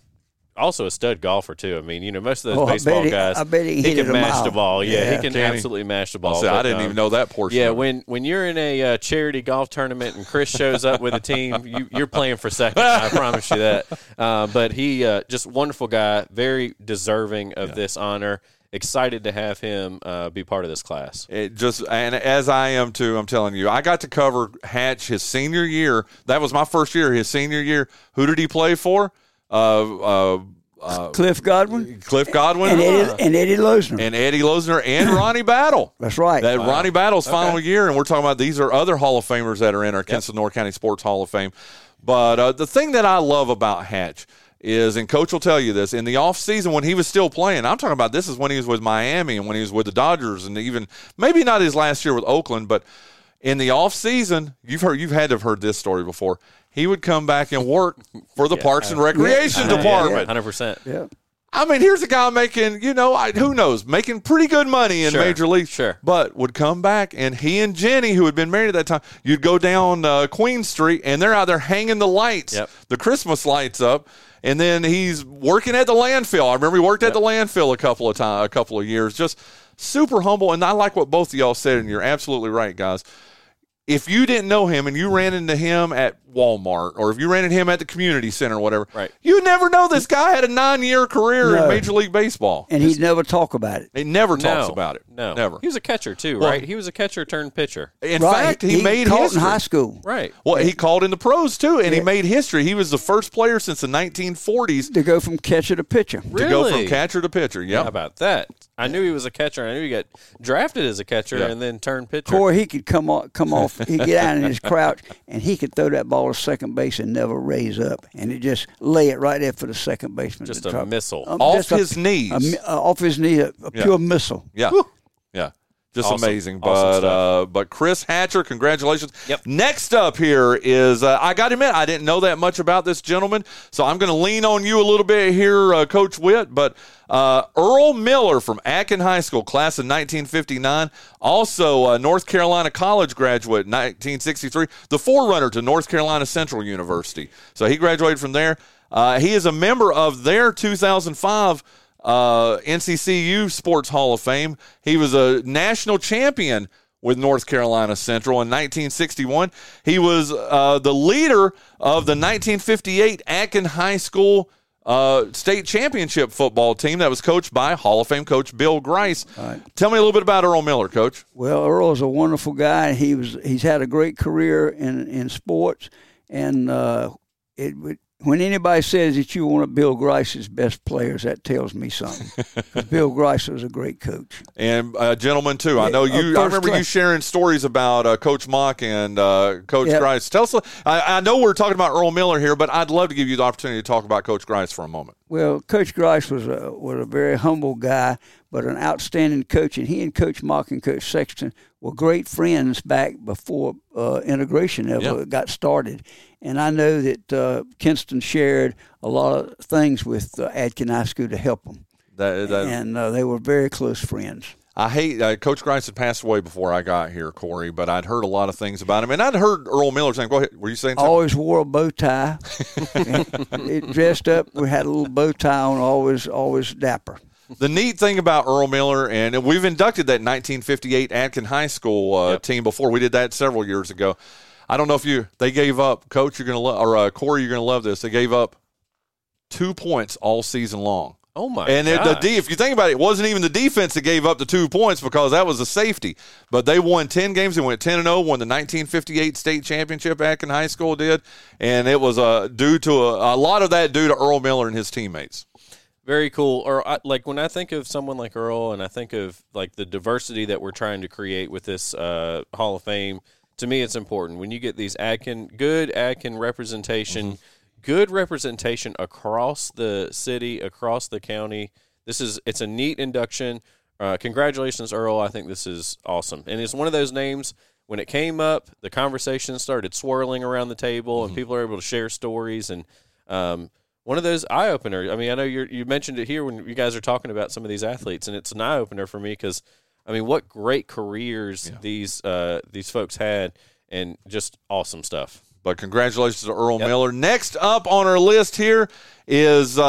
also a stud golfer too. I mean, most of those baseball guys, I bet he can mash the ball. Yeah, he can absolutely mash the ball. So I didn't even know that portion. Yeah, when you're in a charity golf tournament and Chris shows up with a team, you're playing for second. I promise you that. But he just wonderful guy, very deserving of this honor. Excited to have him be part of this class. And as I am too, I'm telling you, I got to cover Hatch his senior year. That was my first year. His senior year, who did he play for? Cliff Godwin and Eddie Loesner. And Ronnie Battle. That's right. Ronnie Battle's final year, and we're talking about these are other Hall of Famers that are in our Kinston-Lenoir County Sports Hall of Fame. But the thing that I love about Hatch is, and Coach will tell you this, in the offseason when he was still playing, I'm talking about this is when he was with Miami and when he was with the Dodgers and even maybe not his last year with Oakland, but in the offseason, you've had to have heard this story before. He would come back and work for the Parks and Recreation Department. 100%. Yeah. I mean, here's a guy making, who knows, making pretty good money in Major League. Sure. But would come back, and he and Jenny, who had been married at that time, you'd go down Queen Street, and they're out there hanging the lights, the Christmas lights up. And then he's working at the landfill. I remember he worked at the landfill a couple of years. Just super humble. And I like what both of y'all said, and you're absolutely right, guys. If you didn't know him and you ran into him at Walmart or if you ran into him at the community center or whatever, you never know this guy had a 9-year career in Major League Baseball. And he'd never talk about it. He never talks about it. No. Never. He was a catcher too, right? He was a catcher turned pitcher. In fact, he made history. In high school. Right. Well, he called in the pros too, and he made history. He was the first player since the 1940s. To go from catcher to pitcher. Really? To go from catcher to pitcher, yeah. How about that? I knew he was a catcher. I knew he got drafted as a catcher and then turned pitcher. Corey, he could come off. He'd get out in his crouch, and he could throw that ball to second base and never raise up. And it just lay it right there for the second baseman. Just a missile. Off his knee, a pure missile. Yeah. Whew. Yeah. Just awesome. Amazing. Awesome but Chris Hatcher, congratulations. Yep. Next up here is, I got to admit, I didn't know that much about this gentleman, so I'm going to lean on you a little bit here, Coach Witt, but Earl Miller from Adkin High School, class of 1959, also a North Carolina college graduate, 1963, the forerunner to North Carolina Central University. So he graduated from there. He is a member of their 2005 NCCU Sports Hall of Fame. He was a national champion with North Carolina Central in 1961. He was the leader of the 1958 Adkin High School state championship football team that was coached by Hall of Fame coach Bill Grice. Right. Tell me a little bit about Earl Miller, Coach. Well, Earl is a wonderful guy. He's had a great career in sports, and when anybody says that you want Bill Grice's best players, that tells me something. Bill Grice was a great coach. And a gentleman, too. I know you. I remember you sharing stories about Coach Mock and Coach Grice. Tell us, I know we're talking about Earl Miller here, but I'd love to give you the opportunity to talk about Coach Grice for a moment. Well, Coach Grice was a very humble guy, but an outstanding coach. And he and Coach Mock and Coach Sexton were great friends back before integration ever got started. And I know that Kinston shared a lot of things with Adkin High School to help them. They were very close friends. I hate Coach Grice had passed away before I got here, Corey, but I'd heard a lot of things about him, and I'd heard Earl Miller saying, "Go ahead, were you saying something?" Always wore a bow tie, it dressed up. We had a little bow tie on, always dapper. The neat thing about Earl Miller, and we've inducted that 1958 Adkin High School team before. We did that several years ago. I don't know if they gave up, Coach. You're gonna Corey. You're gonna love this. They gave up 2 points all season long. Oh, my God. And if you think about it, it wasn't even the defense that gave up the 2 points because that was a safety. But they won 10 games. They went 10-0, won the 1958 state championship, Adkin High School did. And it was due to a lot of that due to Earl Miller and his teammates. Very cool. Or when I think of someone like Earl and I think of, the diversity that we're trying to create with this Hall of Fame, to me it's important. When you get these good Adkin representation, mm-hmm. Good representation across the city, across the county. It's a neat induction. Congratulations, Earl. I think this is awesome. And it's one of those names, when it came up, the conversation started swirling around the table, and people are able to share stories. And one of those eye-openers. I mean, I know you mentioned it here when you guys are talking about some of these athletes, and it's an eye-opener for me because, I mean, what great careers these folks had, and just awesome stuff. But congratulations to Earl Miller. Next up on our list here is an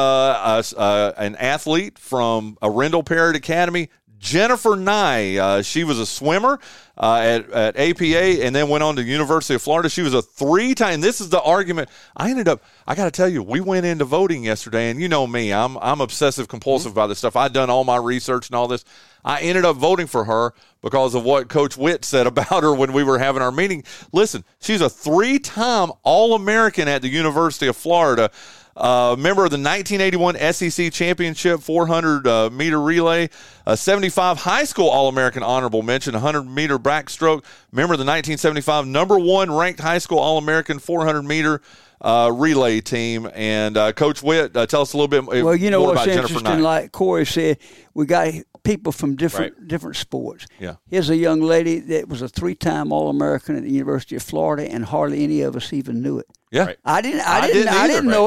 athlete from Arendelle Parrott Academy, Jennifer Nye. She was a swimmer at APA and then went on to the University of Florida. She was a three-time. This is the argument. I got to tell you, we went into voting yesterday, and you know me. I'm obsessive-compulsive about this stuff. I've done all my research and all this. I ended up voting for her because of what Coach Witt said about her when we were having our meeting. Listen, she's a three-time All-American at the University of Florida, member of the 1981 SEC Championship 400-meter relay, a 75 high school All-American honorable mention, 100-meter backstroke, member of the 1975 number one ranked high school All-American 400-meter relay team. And Coach Witt, tell us a little bit more about Jennifer Nye. Well, you know what's interesting, like Corey said, we got people from different sports. Yeah. Here's a young lady that was a three-time All-American at the University of Florida, and hardly any of us even knew it. Yeah. Right. I didn't know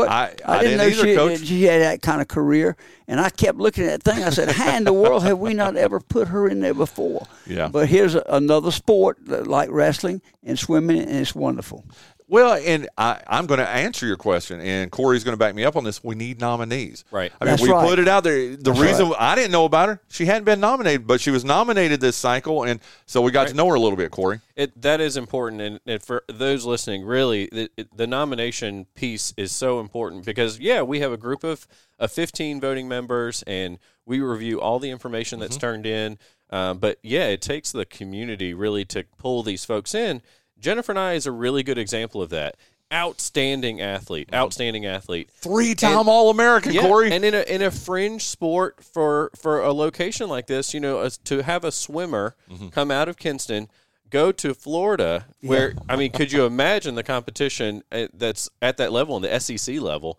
it. I didn't know she had that kind of career, and I kept looking at that thing. I said, how in the world have we not ever put her in there before? Yeah. But here's another sport like wrestling and swimming, and it's wonderful. Well, and I'm going to answer your question, and Corey's going to back me up on this. We need nominees. Right. I mean, we put it out there. The reason I didn't know about her, she hadn't been nominated, but she was nominated this cycle, and so we got to know her a little bit, Corey. That is important, and for those listening, really, the nomination piece is so important because, we have a group of 15 voting members, and we review all the information that's turned in. But it takes the community really to pull these folks in. Jennifer Nye is a really good example of that. Outstanding athlete. Three-time All-American, Corey. And in a fringe sport for a location like this, to have a swimmer come out of Kinston, go to Florida, where, I mean, could you imagine the competition that's at that level, in the SEC level?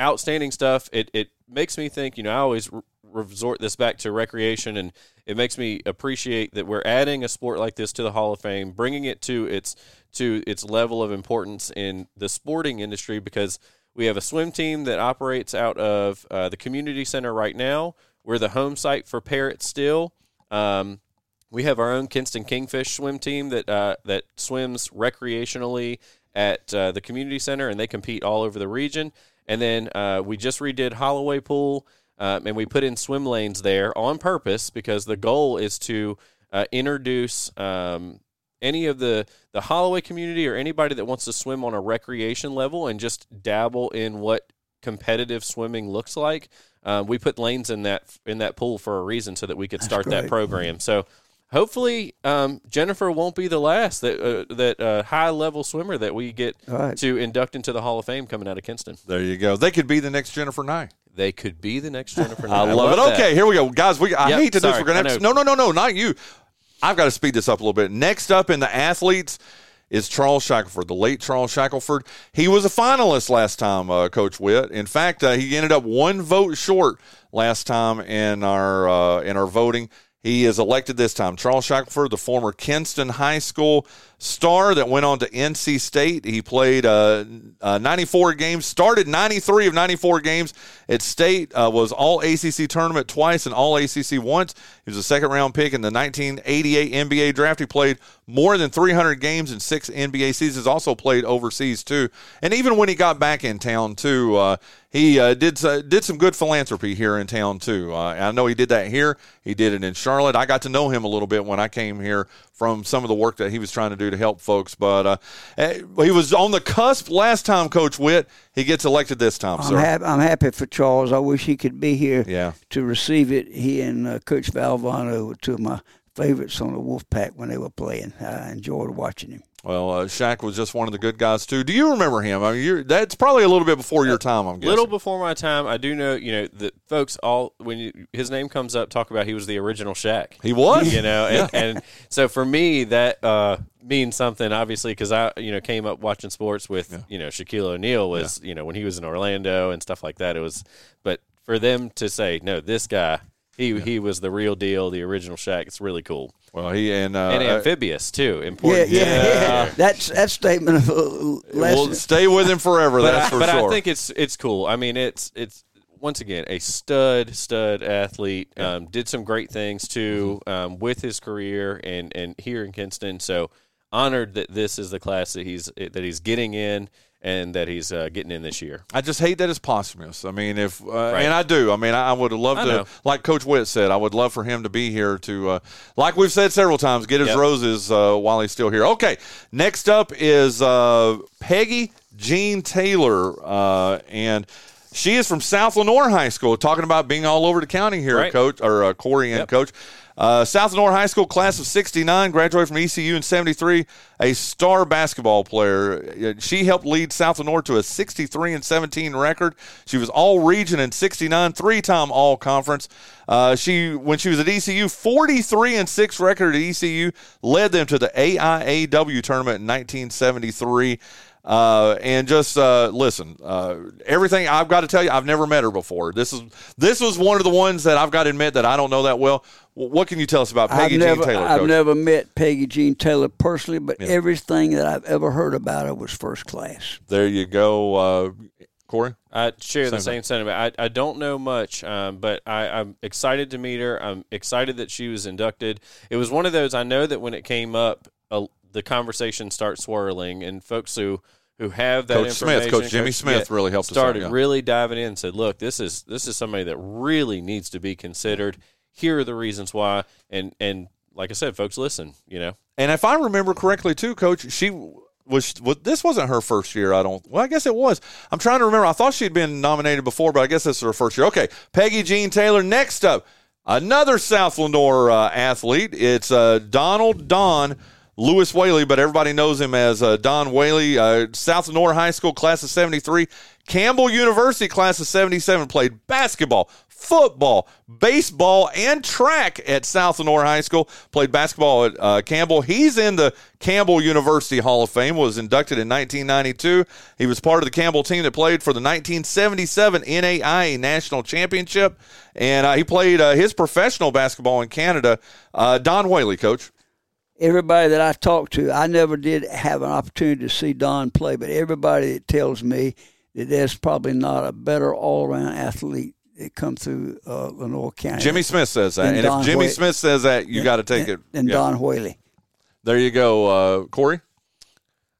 Outstanding stuff. It makes me think, I always resort this back to recreation, and it makes me appreciate that we're adding a sport like this to the Hall of Fame, bringing it to its level of importance in the sporting industry, because we have a swim team that operates out of the community center right now. We're the home site for Parrott still. We have our own Kinston Kingfish swim team that swims recreationally at the community center, and they compete all over the region. And then we just redid Holloway Pool. And we put in swim lanes there on purpose because the goal is to introduce any of the Holloway community or anybody that wants to swim on a recreation level and just dabble in what competitive swimming looks like. We put lanes in that pool for a reason so that we could start that program. So hopefully Jennifer won't be the last that high-level swimmer that we get to induct into the Hall of Fame coming out of Kinston. There you go. They could be the next Jennifer Nye. I love it. That. Okay, here we go. Guys, I hate to do this. We're going to have to. No, not you. I've got to speed this up a little bit. Next up in the athletes is Charles Shackelford, the late Charles Shackelford. He was a finalist last time, Coach Witt. In fact, he ended up one vote short last time in our voting. He is elected this time. Charles Shackelford, the former Kinston High School star that went on to NC State. He played 94 games, started 93 of 94 games at State, was All-ACC Tournament twice and All-ACC once. He was a second-round pick in the 1988 NBA draft. He played more than 300 games in 6 NBA seasons, also played overseas, too. And even when he got back in town, too, he did some good philanthropy here in town, too. I know he did that here. He did it in Charlotte. I got to know him a little bit when I came here from some of the work that he was trying to do to help folks. But he was on the cusp last time, Coach Witt. He gets elected this time, sir. I'm happy for Charles. I wish he could be here to receive it. He and Coach Valvano were two of my favorites on the Wolfpack when they were playing. I enjoyed watching him. Well, Shaq was just one of the good guys, too. Do you remember him? I mean, that's probably a little bit before your time, I'm guessing. A little before my time. I do know, that folks his name comes up, talk about he was the original Shaq. He was? And so for me, that means something, obviously, because I, came up watching sports with, Shaquille O'Neal was, when he was in Orlando and stuff like that. It was, but for them to say, no, this guy, he was the real deal, the original Shaq. It's really cool. Well, he and amphibious too, important. Yeah. That's that statement of we'll stay with him forever. That's for sure. But I think it's cool. I mean, it's once again a stud athlete. Yeah. Did some great things too with his career and here in Kinston. So honored that this is the class that he's getting in. And that he's getting in this year. I just hate that it's posthumous. I mean, and I do. I mean, I would have loved to, like Coach Witt said, I would love for him to be here to, like we've said several times, get his roses while he's still here. Okay, next up is Peggy Jean Taylor, and she is from South Lenoir High School. Talking about being all over the county here, Coach or Corey and Coach. South Lenoir High School, class of 1969, graduated from ECU in 1973, a star basketball player. She helped lead South Lenoir to a 63-17 record. She was all-region in 1969, 3-time all-conference. When she was at ECU, 43-6 record at ECU, led them to the AIAW tournament in 1973. And just listen, everything I've got to tell you, I've never met her before. This was one of the ones that I've got to admit that I don't know that well. What can you tell us about Peggy Jean Taylor, Coach? I've never met Peggy Jean Taylor personally, but everything that I've ever heard about her was first class. There you go, Corey. I share the same sentiment. I don't know much, but I'm excited to meet her. I'm excited that she was inducted. It was one of those, I know that when it came up, the conversation starts swirling, and folks who have that information. Coach Jimmy Smith really helped us out. Started really diving in and said, look, this is somebody that really needs to be considered. Here are the reasons why, and like I said, folks, listen, And if I remember correctly too, Coach, this wasn't her first year, well, I guess it was. I'm trying to remember. I thought she'd been nominated before, but I guess this is her first year. Okay, Peggy Jean Taylor, next up, another South Lenoir athlete. It's Donald Don Lewis Whaley, but everybody knows him as Don Whaley, South Lenoir High School, class of 1973, Campbell University, class of 1977, played basketball, football, baseball, and track at South Lenoir High School, played basketball at Campbell. He's in the Campbell University Hall of Fame, was inducted in 1992. He was part of the Campbell team that played for the 1977 NAIA National Championship, and he played his professional basketball in Canada. Don Whaley, Coach. Everybody that I talked to, I never did have an opportunity to see Don play, but everybody that tells me that there's probably not a better all-around athlete that come through Lenoir County. Jimmy Smith says that. And Don if Jimmy Smith says that, you got to take it. And Don Whaley. There you go, Corey.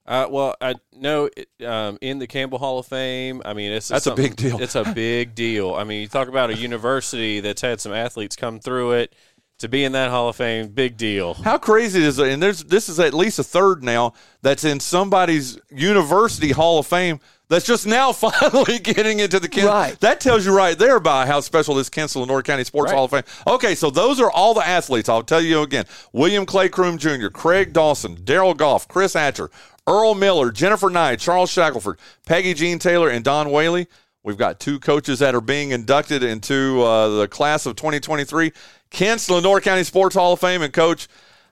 Well, I know in the Campbell Hall of Fame, I mean, that's a big deal. It's a big deal. I mean, you talk about a university that's had some athletes come through it. To be in that Hall of Fame, big deal. How crazy is it? And this is at least a third now that's in somebody's university Hall of Fame that's just now finally getting into the Kinston. Right. That tells you right there about how special this Kinston-Lenoir County Sports Hall of Fame. Okay, so those are all the athletes. I'll tell you again. William Clay Croom Jr., Craig Dawson, Daryl Goff, Chris Hatcher, Earl Miller, Jennifer Nye, Charles Shackelford, Peggy Jean Taylor, and Don Whaley. We've got two coaches that are being inducted into the class of 2023 Kinston-Lenoir County Sports Hall of Fame. And, Coach,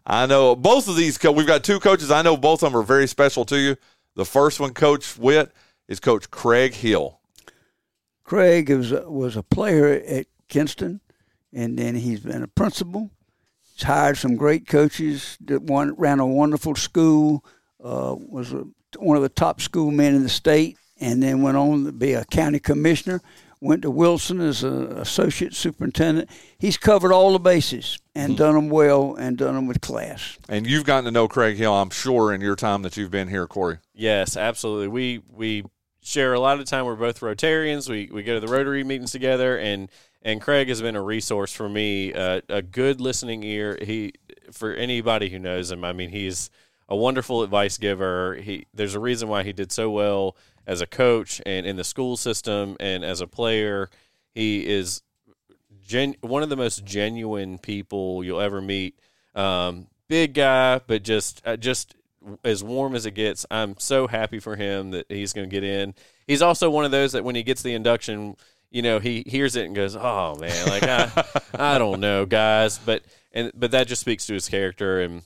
I know both of these we've got two coaches. I know both of them are very special to you. The first one, Coach Witt, is Coach Craig Hill. Craig was a player at Kinston, and then he's been a principal, hired some great coaches. Ran a wonderful school. Was one of the top school men in the state, and then went on to be a county commissioner. Went to Wilson as an associate superintendent. He's covered all the bases and done them well and done them with class. And you've gotten to know Craig Hill, I'm sure, in your time that you've been here, Corey. Yes, absolutely. We share a lot of time. We're both Rotarians. We go to the Rotary meetings together, and Craig has been a resource for me, a good listening ear. He, for anybody who knows him, I mean, he's a wonderful advice giver. There's a reason why he did so well as a coach and in the school system and as a player. He is one of the most genuine people you'll ever meet. Big guy, but just as warm as it gets. I'm so happy for him that he's going to get in. He's also one of those that when he gets the induction, you know, he hears it and goes, "Oh man, like I don't know, guys," but that just speaks to his character and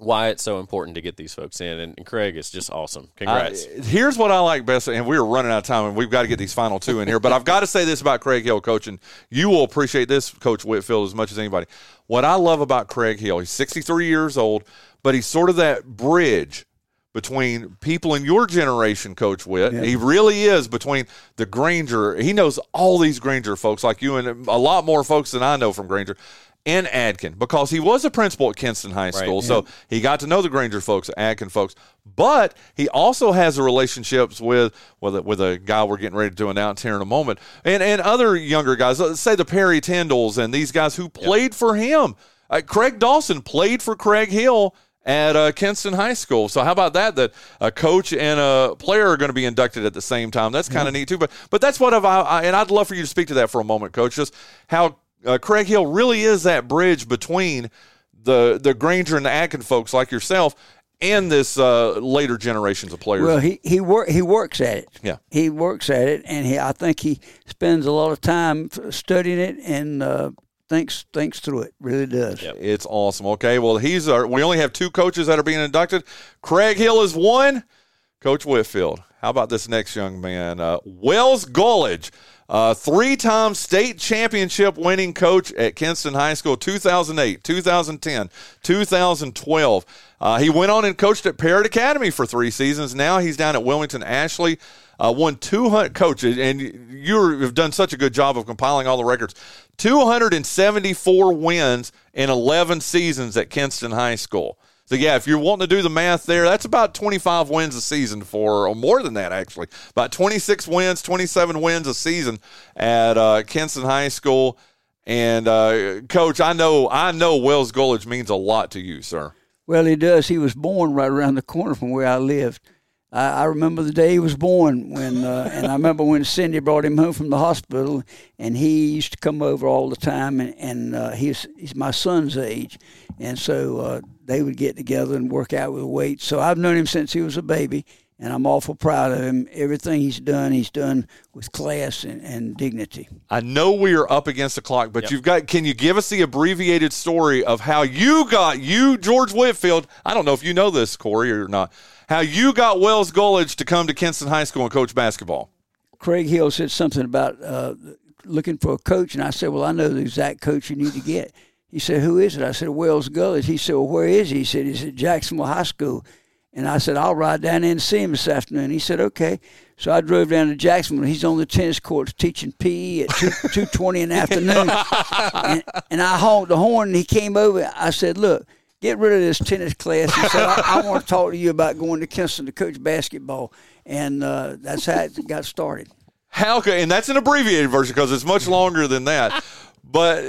why it's so important to get these folks in, and Craig is just awesome. Congrats. Here's what I like best, and we are running out of time, and we've got to get these final two in here, but I've got to say this about Craig Hill, Coach, and you will appreciate this, Coach Whitfield, as much as anybody. What I love about Craig Hill, he's 63 years old, but he's sort of that bridge between people in your generation, Coach Whit. Yeah. He really is, between the Grainger. He knows all these Grainger folks like you and a lot more folks than I know from Grainger. And Adkin, because he was a principal at Kinston High School, right. So he got to know the Grainger folks, Adkin folks. But he also has the relationships with a guy we're getting ready to announce here in a moment, and other younger guys, let's say the Perry Tindalls and these guys who played for him. Craig Dawson played for Craig Hill at Kinston High School. So how about that a coach and a player are going to be inducted at the same time? That's kind of neat too. But that's what and I'd love for you to speak to that for a moment, Coach, just how Craig Hill really is that bridge between the Grainger and the Adkin folks like yourself and this later generations of players. Well, he works at it. Yeah, he works at it, and I think he spends a lot of time studying it and thinks through it. Really does. Yep. It's awesome. Okay, well, we only have two coaches that are being inducted. Craig Hill is one. Coach Whitfield, how about this next young man, Wells Gullidge? Three-time state championship winning coach at Kinston High School, 2008, 2010, 2012. He went on and coached at Parrott Academy for 3 seasons. Now he's down at Wilmington-Ashley. Won 200 coaches, and you've done such a good job of compiling all the records. 274 wins in 11 seasons at Kinston High School. So, yeah, if you're wanting to do the math there, that's about 25 wins a season or more than that, actually. About 26 wins, 27 wins a season at Kinston High School. And, Coach, I know Wells Gullidge means a lot to you, sir. Well, he does. He was born right around the corner from where I lived. I remember the day he was born, and I remember when Cindy brought him home from the hospital, and he used to come over all the time, and he's my son's age, and so they would get together and work out with weights. So I've known him since he was a baby, and I'm awful proud of him. Everything he's done with class and dignity. I know we are up against the clock, but can you give us the abbreviated story of how George Whitfield, I don't know if you know this, Corey, or not, how you got Wells Gullidge to come to Kinston High School and coach basketball. Craig Hill said something about looking for a coach, and I said, well, I know the exact coach you need to get. He said, who is it? I said, Wells Gullidge. He said, well, where is he? He said, he's at Jacksonville High School. And I said, I'll ride down there and see him this afternoon. He said, okay. So I drove down to Jacksonville. He's on the tennis courts teaching PE at 2:20 in the afternoon. And I honked the horn, and he came over. I said, look, get rid of this tennis class. He said, I want to talk to you about going to Kinston to coach basketball. And that's how it got started. And that's an abbreviated version because it's much longer than that. But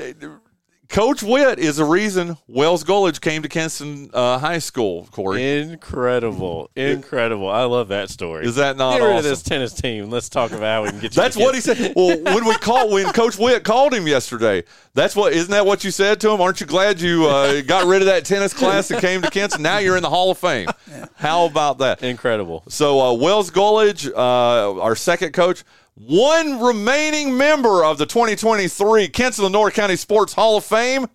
Coach Witt is the reason Wells Gullidge came to Kinston High School, Corey. Incredible. I love that story. Is that not awesome? Get rid of this tennis team. Let's talk about how we can get you. That's what he said. Well, when Coach Witt called him yesterday, isn't that what you said to him? Aren't you glad you got rid of that tennis class and came to Kinston? Now you're in the Hall of Fame. How about that? Incredible. So Wells Gullidge, our second coach. One remaining member of the 2023 Kinston-Lenoir County Sports Hall of Fame.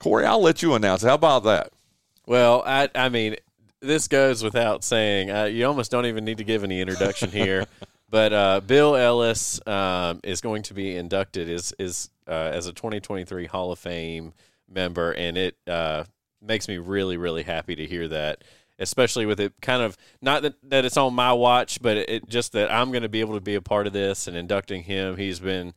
Corey, I'll let you announce it. How about that? Well, I mean, this goes without saying. You almost don't even need to give any introduction here. But Bill Ellis is going to be inducted as a 2023 Hall of Fame member, and it makes me really, really happy to hear that, especially with it kind of – not that it's on my watch, but it just that I'm going to be able to be a part of this and inducting him. He's been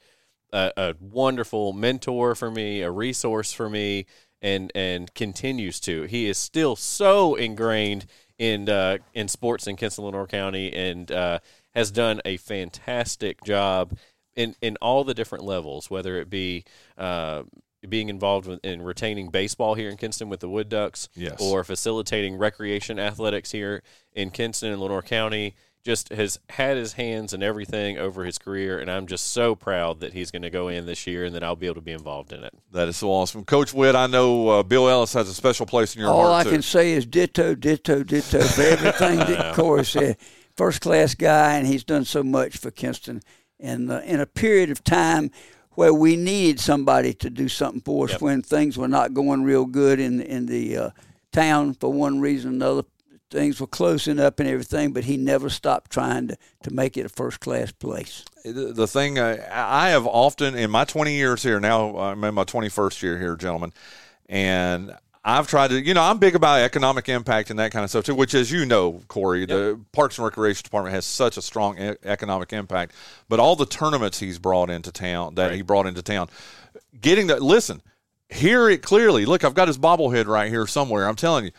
a wonderful mentor for me, a resource for me, and continues to. He is still so ingrained in sports in Kinston-Lenoir County and has done a fantastic job in all the different levels, whether it be being involved in retaining baseball here in Kinston with the Wood Ducks, yes, or facilitating recreation athletics here in Kinston and Lenoir County. Just has had his hands in everything over his career, and I'm just so proud that he's going to go in this year and that I'll be able to be involved in it. That is so awesome. Coach Witt, I know Bill Ellis has a special place in your heart, too. All I can say is ditto for everything that Corey said. First-class guy, and he's done so much for Kinston. And in a period of time where we needed somebody to do something for us, yep, when things were not going real good in the town for one reason or another, things were closing up and everything, but he never stopped trying to make it a first-class place. The thing I have often, in my 20 years here now, I'm in my 21st year here, gentlemen, and I've tried to, I'm big about economic impact and that kind of stuff too, which, as you know, Corey, yep, the Parks and Recreation Department has such a strong economic impact, but all the tournaments he's brought into town, that right, he brought into town, getting that, listen, hear it clearly. Look, I've got his bobblehead right here somewhere. I'm telling you,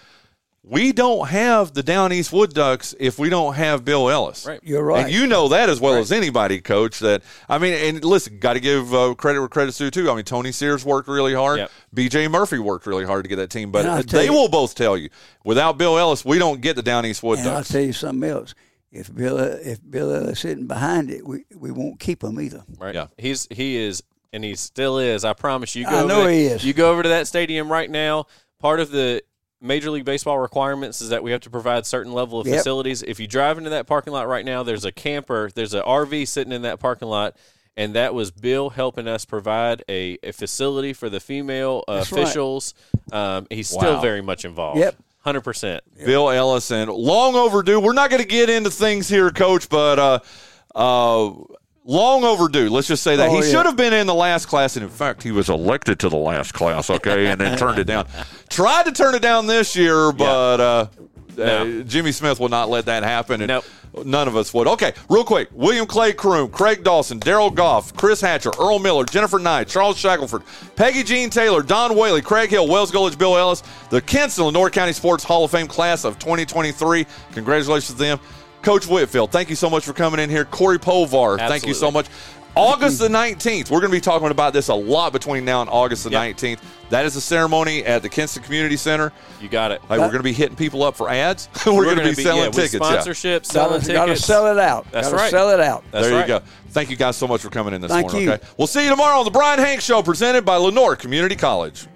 we don't have the Down East Wood Ducks if we don't have Bill Ellis. Right. You're right. And you know that as well, right, as anybody, Coach. That, I mean, and listen, got to give credit where credit's due, too. I mean, Tony Sears worked really hard. Yep. B.J. Murphy worked really hard to get that team. But they will both tell you, without Bill Ellis, we don't get the Down East Wood Ducks. I'll tell you something else. If Bill Ellis isn't behind it, we won't keep him either. Right. Yeah. He is, and he still is. I promise you. You go over to that stadium right now, part of the – Major League Baseball requirements is that we have to provide certain level of, yep, facilities. If you drive into that parking lot right now, there's a camper, there's an RV sitting in that parking lot, and that was Bill helping us provide a facility for the female officials. Right. He's still very much involved. Yep. 100%. Yep. Bill Ellison, long overdue. We're not going to get into things here, Coach, but long overdue, let's just say that. He should have been in the last class, and in fact, he was elected to the last class, okay, and then turned it down. Tried to turn it down this year, but Jimmy Smith will not let that happen, and none of us would. Okay, real quick, William Clay Croom, Craig Dawson, Daryl Goff, Chris Hatcher, Earl Miller, Jennifer Nye, Charles Shackelford, Peggy Jean Taylor, Don Whaley, Craig Hill, Wells Gullidge, Bill Ellis, the Kinston-Lenoir County Sports Hall of Fame Class of 2023. Congratulations to them. Coach Whitfield, thank you so much for coming in here. Corey Povar, Absolutely. Thank you so much. August the 19th, we're going to be talking about this a lot between now and August the 19th. That is a ceremony at the Kinston Community Center. You got it. Hey, we're going to be hitting people up for ads. We're going to be selling tickets. Sponsorships, selling tickets. Got to sell it out. That's right. Sell it out. That's there you go. Thank you guys so much for coming in this morning. Thank you. Okay? We'll see you tomorrow on The Brian Hanks Show, presented by Lenoir Community College.